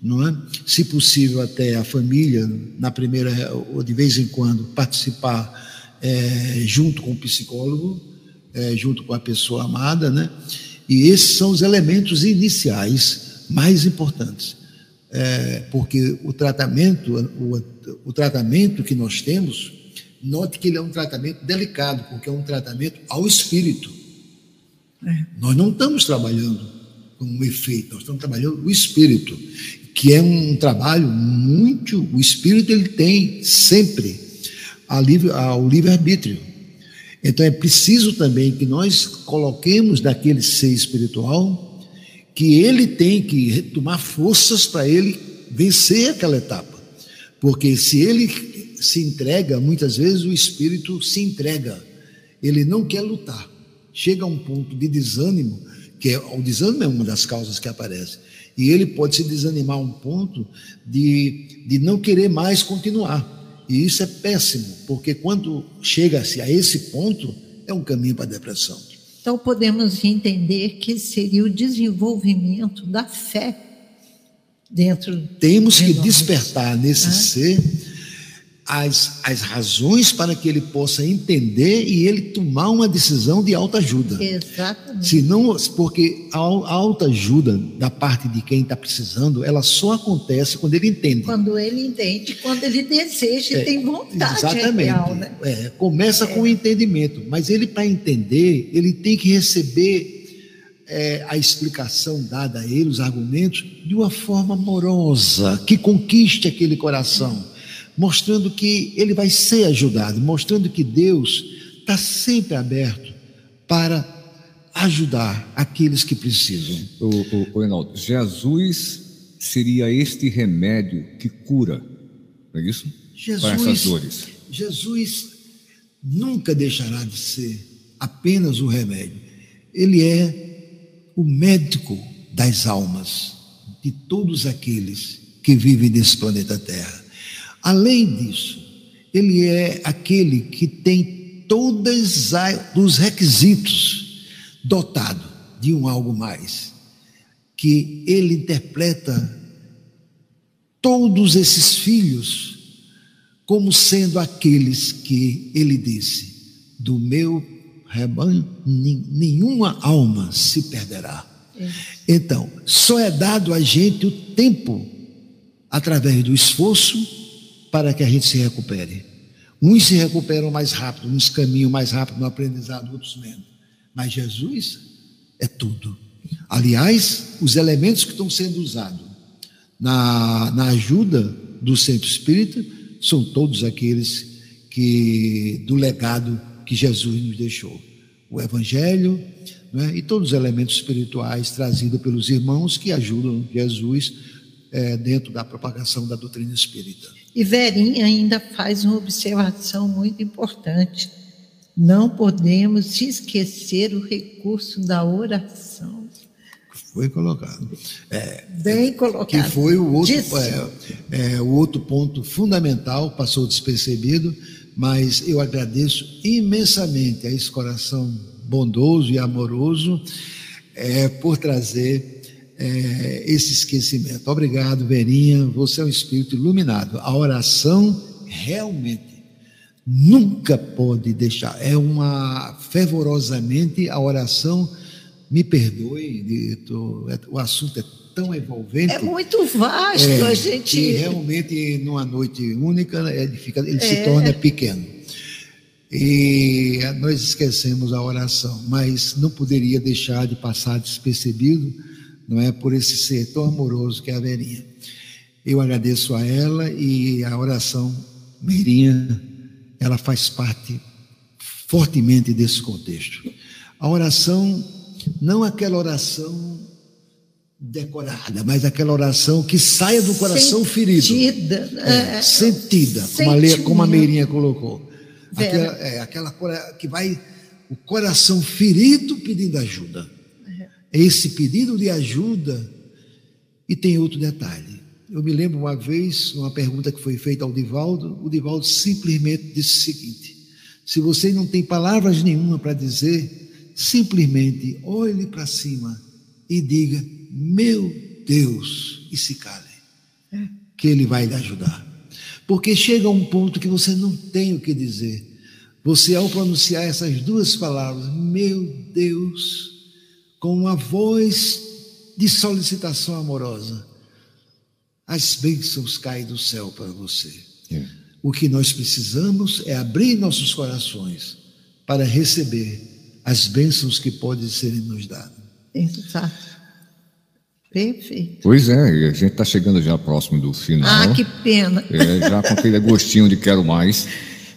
não é? Se possível até a família, na primeira ou de vez em quando, participar é, junto com o psicólogo, é, junto com a pessoa amada, né? E esses são os elementos iniciais mais importantes, é, porque o tratamento, o, o tratamento que nós temos, note que ele é um tratamento delicado, porque é um tratamento ao espírito. É. Nós não estamos trabalhando com um efeito, nós estamos trabalhando o espírito, que é um trabalho muito... O espírito ele tem sempre a livre, a, o livre-arbítrio. Então é preciso também que nós coloquemos daquele ser espiritual que ele tem que tomar forças para ele vencer aquela etapa. Porque se ele... se entrega, muitas vezes o espírito se entrega, ele não quer lutar, chega a um ponto de desânimo, que é, o desânimo é uma das causas que aparece, e ele pode se desanimar a um ponto de, de não querer mais continuar, e isso é péssimo, porque quando chega-se a esse ponto, é um caminho para a depressão. Então podemos entender que seria o desenvolvimento da fé dentro de nós. Temos que despertar nesse né? ser... As, as razões para que ele possa entender e ele tomar uma decisão de autoajuda. Exatamente. Se não, porque a autoajuda da parte de quem está precisando, ela só acontece quando ele entende. Quando ele entende, quando ele deseja e é, tem vontade. Exatamente. Real, né? É, começa é. com o entendimento, mas ele, para entender, ele tem que receber é, a explicação dada a ele, os argumentos, de uma forma amorosa, que conquiste aquele coração. Mostrando que ele vai ser ajudado, mostrando que Deus está sempre aberto para ajudar aqueles que precisam. O, o, o Enaldo, Jesus seria este remédio que cura, não é isso? Jesus, para essas dores. Jesus nunca deixará de ser apenas o remédio. Ele é o médico das almas, de todos aqueles que vivem nesse planeta Terra. Além disso, ele é aquele que tem todos os requisitos, dotado de um algo mais, que ele interpreta todos esses filhos como sendo aqueles que ele disse: do meu rebanho nenhuma alma se perderá. É. Então, só é dado a gente o tempo, através do esforço, para que a gente se recupere. Uns se recuperam mais rápido, uns caminham mais rápido no aprendizado, outros menos. Mas Jesus é tudo. Aliás, os elementos que estão sendo usados na, na ajuda do Centro Espírita são todos aqueles que, do legado que Jesus nos deixou. O Evangelho, né, e todos os elementos espirituais trazidos pelos irmãos que ajudam Jesus é, dentro da propagação da doutrina espírita. E Verinha ainda faz uma observação muito importante. Não podemos esquecer o recurso da oração. Foi colocado. É, Bem colocado. Que foi o outro, é, é, o outro ponto fundamental, passou despercebido, mas eu agradeço imensamente a esse coração bondoso e amoroso é, por trazer... É, esse esquecimento. Obrigado, Verinha, você é um espírito iluminado. A oração realmente nunca pode deixar, é uma fervorosamente a oração, me perdoe, de, tô, é, o assunto é tão envolvente. É muito vasto, é, a gente... E realmente, numa noite única, ele, fica, ele é. se torna pequeno. E nós esquecemos a oração, mas não poderia deixar de passar despercebido, não é, por esse ser tão amoroso que é a Verinha. Eu agradeço a ela e a oração Verinha, ela faz parte fortemente desse contexto. A oração, não aquela oração decorada, mas aquela oração que saia do coração ferido. Sentida. É, é, sentida, como a, como a Meirinha colocou. Aquela, é, aquela que vai o coração ferido pedindo ajuda. Esse pedido de ajuda. E tem outro detalhe. Eu me lembro uma vez, uma pergunta que foi feita ao Divaldo, o Divaldo simplesmente disse o seguinte: se você não tem palavras nenhuma para dizer, simplesmente olhe para cima e diga, meu Deus, e se cale, que ele vai lhe ajudar. Porque chega a um ponto que você não tem o que dizer. Você, ao pronunciar essas duas palavras, meu Deus, com uma voz de solicitação amorosa, as bênçãos caem do céu para você. É. O que nós precisamos é abrir nossos corações para receber as bênçãos que podem ser nos dadas. Exato. Perfeito. Pois é, a gente está chegando já próximo do final. Ah, que pena. É, já com aquele gostinho de quero mais.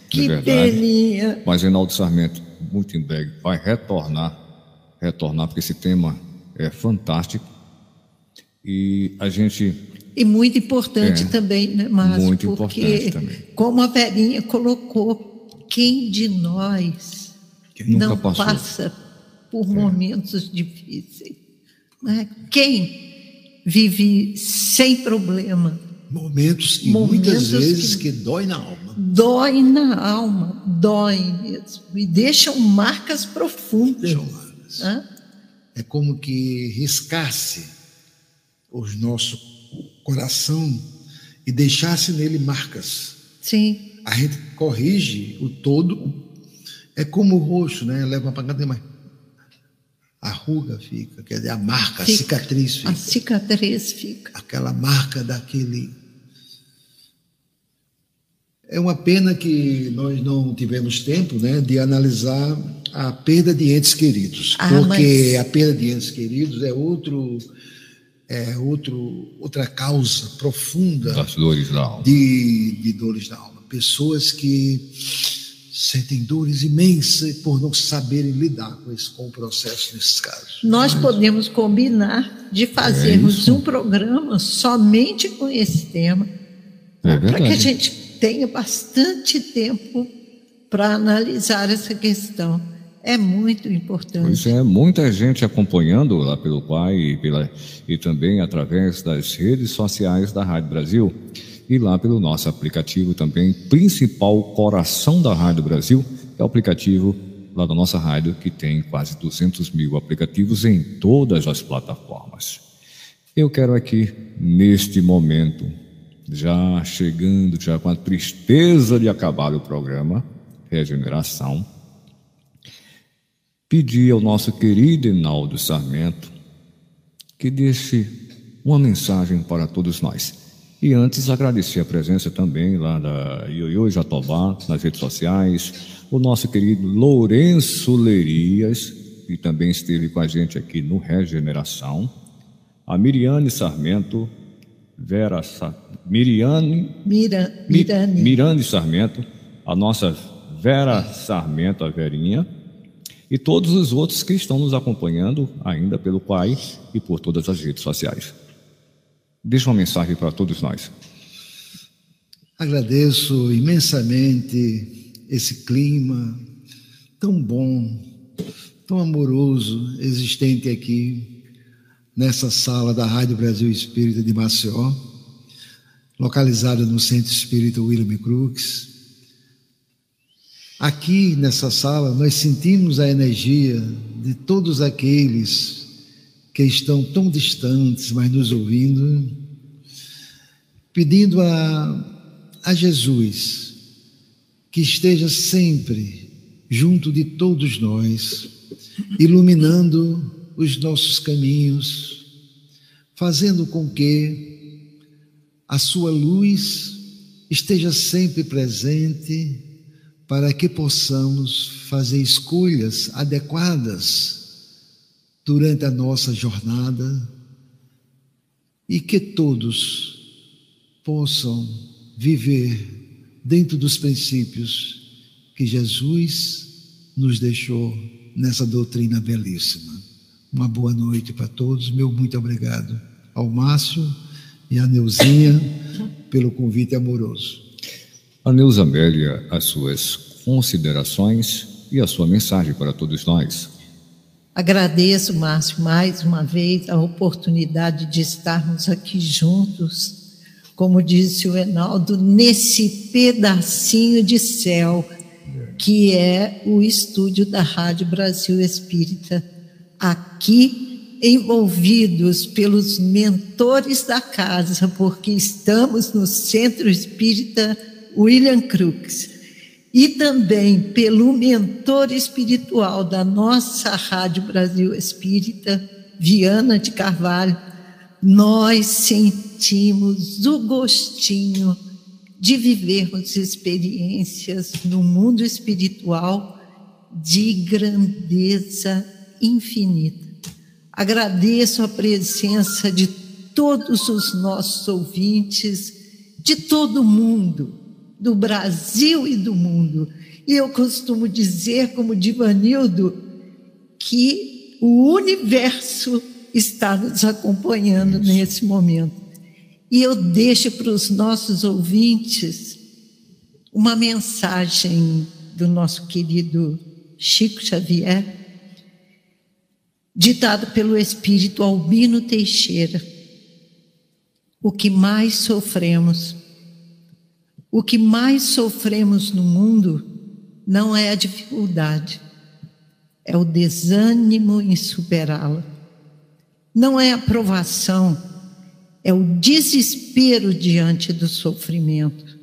Que peninha. Mas Renaldo Sarmento, muito em breve, vai retornar, retornar, porque esse tema é fantástico. E a gente... E muito importante é, também, né, Márcio? Muito importante também. Porque, como a Verinha colocou, quem de nós quem não passa por é. momentos difíceis? Né? Quem vive sem problema? Momentos que momentos muitas vezes que, que dói na alma. Dói na alma, dói mesmo. E deixam marcas profundas. Deixam marcas. Né? É como que riscasse os nossos coração e deixasse nele marcas. Sim. A gente corrige o todo. É como o roxo, né? Leva para cá, tem mais. A ruga fica, quer dizer, a marca, fica, a cicatriz fica. A cicatriz fica. Aquela marca daquele... É uma pena que nós não tivemos tempo, né, de analisar a perda de entes queridos. Ah, porque mas... a perda de entes queridos é outro... É outro, outra causa profunda das dores da alma. De, de dores da alma. Pessoas que sentem dores imensas por não saberem lidar com, esse, com o processo nesses casos. Nós Mas, podemos combinar de fazermos é um programa somente com esse tema, é para que a gente tenha bastante tempo para analisar essa questão. É muito importante. Pois é, muita gente acompanhando lá pelo Pai e, pela, e também através das redes sociais da Rádio Brasil e lá pelo nosso aplicativo também, principal coração da Rádio Brasil, é o aplicativo lá da nossa rádio, que tem quase duzentos mil aplicativos em todas as plataformas. Eu quero aqui, neste momento, já chegando, já com a tristeza de acabar o programa Regeneração, pedir ao nosso querido Enaldo Sarmento que deixe uma mensagem para todos nós. E antes, agradecer a presença também lá da Ioiô Jatobá, nas redes sociais, o nosso querido Lourenço Lerias, que também esteve com a gente aqui no Regeneração, a Miriane Sarmento, Vera Sa... Miriane... Mira... Mi... Mirane. Mirane Sarmento, a nossa Vera Sarmento, a Verinha, e todos os outros que estão nos acompanhando ainda pelo Pai e por todas as redes sociais. Deixa uma mensagem para todos nós. Agradeço imensamente esse clima tão bom, tão amoroso, existente aqui nessa sala da Rádio Brasil Espírita de Maceió, localizada no Centro Espírita William Crookes. Aqui nessa sala nós sentimos a energia de todos aqueles que estão tão distantes, mas nos ouvindo, pedindo a, a Jesus que esteja sempre junto de todos nós, iluminando os nossos caminhos, fazendo com que a sua luz esteja sempre presente, para que possamos fazer escolhas adequadas durante a nossa jornada e que todos possam viver dentro dos princípios que Jesus nos deixou nessa doutrina belíssima. Uma boa noite para todos. Meu muito obrigado ao Márcio e à Neuzinha pelo convite amoroso. A Neuza Amélia, as suas considerações e a sua mensagem para todos nós. Agradeço, Márcio, mais uma vez a oportunidade de estarmos aqui juntos, como disse o Enaldo, nesse pedacinho de céu que é o estúdio da Rádio Brasil Espírita, aqui envolvidos pelos mentores da casa, porque estamos no Centro Espírita William Crookes, e também pelo mentor espiritual da nossa Rádio Brasil Espírita, Viana de Carvalho. Nós sentimos o gostinho de vivermos experiências no mundo espiritual de grandeza infinita. Agradeço a presença de todos os nossos ouvintes, de todo mundo, do Brasil e do mundo. E eu costumo dizer, como Divanildo, que o universo está nos acompanhando Isso. nesse momento. E eu deixo para os nossos ouvintes uma mensagem do nosso querido Chico Xavier, ditado pelo espírito Albino Teixeira. O que mais sofremos, o que mais sofremos no mundo não é a dificuldade, é o desânimo em superá-la. Não é a provação, é o desespero diante do sofrimento.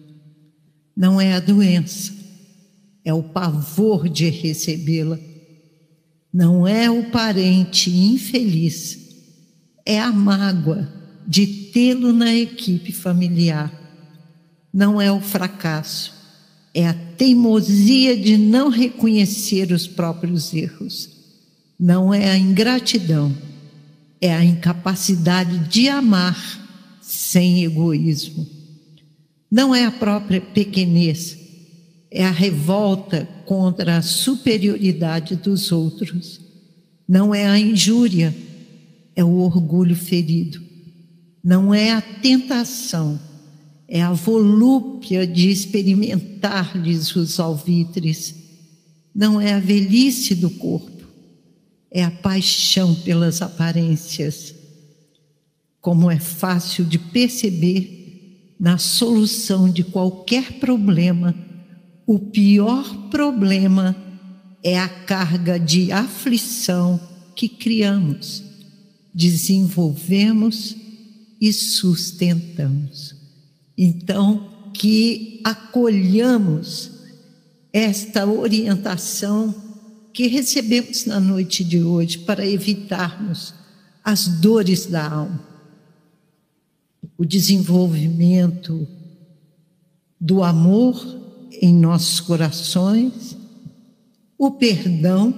Não é a doença, é o pavor de recebê-la. Não é o parente infeliz, é a mágoa de tê-lo na equipe familiar. Não é o fracasso, é a teimosia de não reconhecer os próprios erros. Não é a ingratidão, é a incapacidade de amar sem egoísmo. Não é a própria pequenez, é a revolta contra a superioridade dos outros. Não é a injúria, é o orgulho ferido. Não é a tentação, é a volúpia de experimentar-lhes os alvitres. Não é a velhice do corpo, é a paixão pelas aparências. Como é fácil de perceber, na solução de qualquer problema, o pior problema é a carga de aflição que criamos, desenvolvemos e sustentamos. Então, que acolhamos esta orientação que recebemos na noite de hoje para evitarmos as dores da alma, o desenvolvimento do amor em nossos corações, o perdão,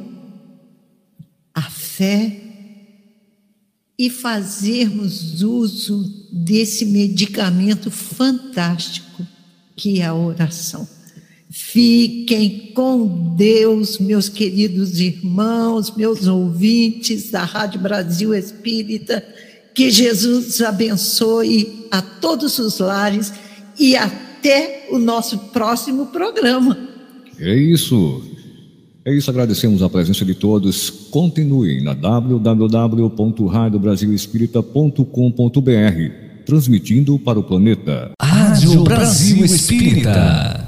a fé, e fazermos uso desse medicamento fantástico que é a oração. Fiquem com Deus, meus queridos irmãos, meus ouvintes da Rádio Brasil Espírita. Que Jesus abençoe a todos os lares e até o nosso próximo programa. É isso. É isso, agradecemos a presença de todos. Continuem na w w w ponto rádio brasil espírita ponto com ponto b r, transmitindo para o planeta. Rádio Brasil Espírita.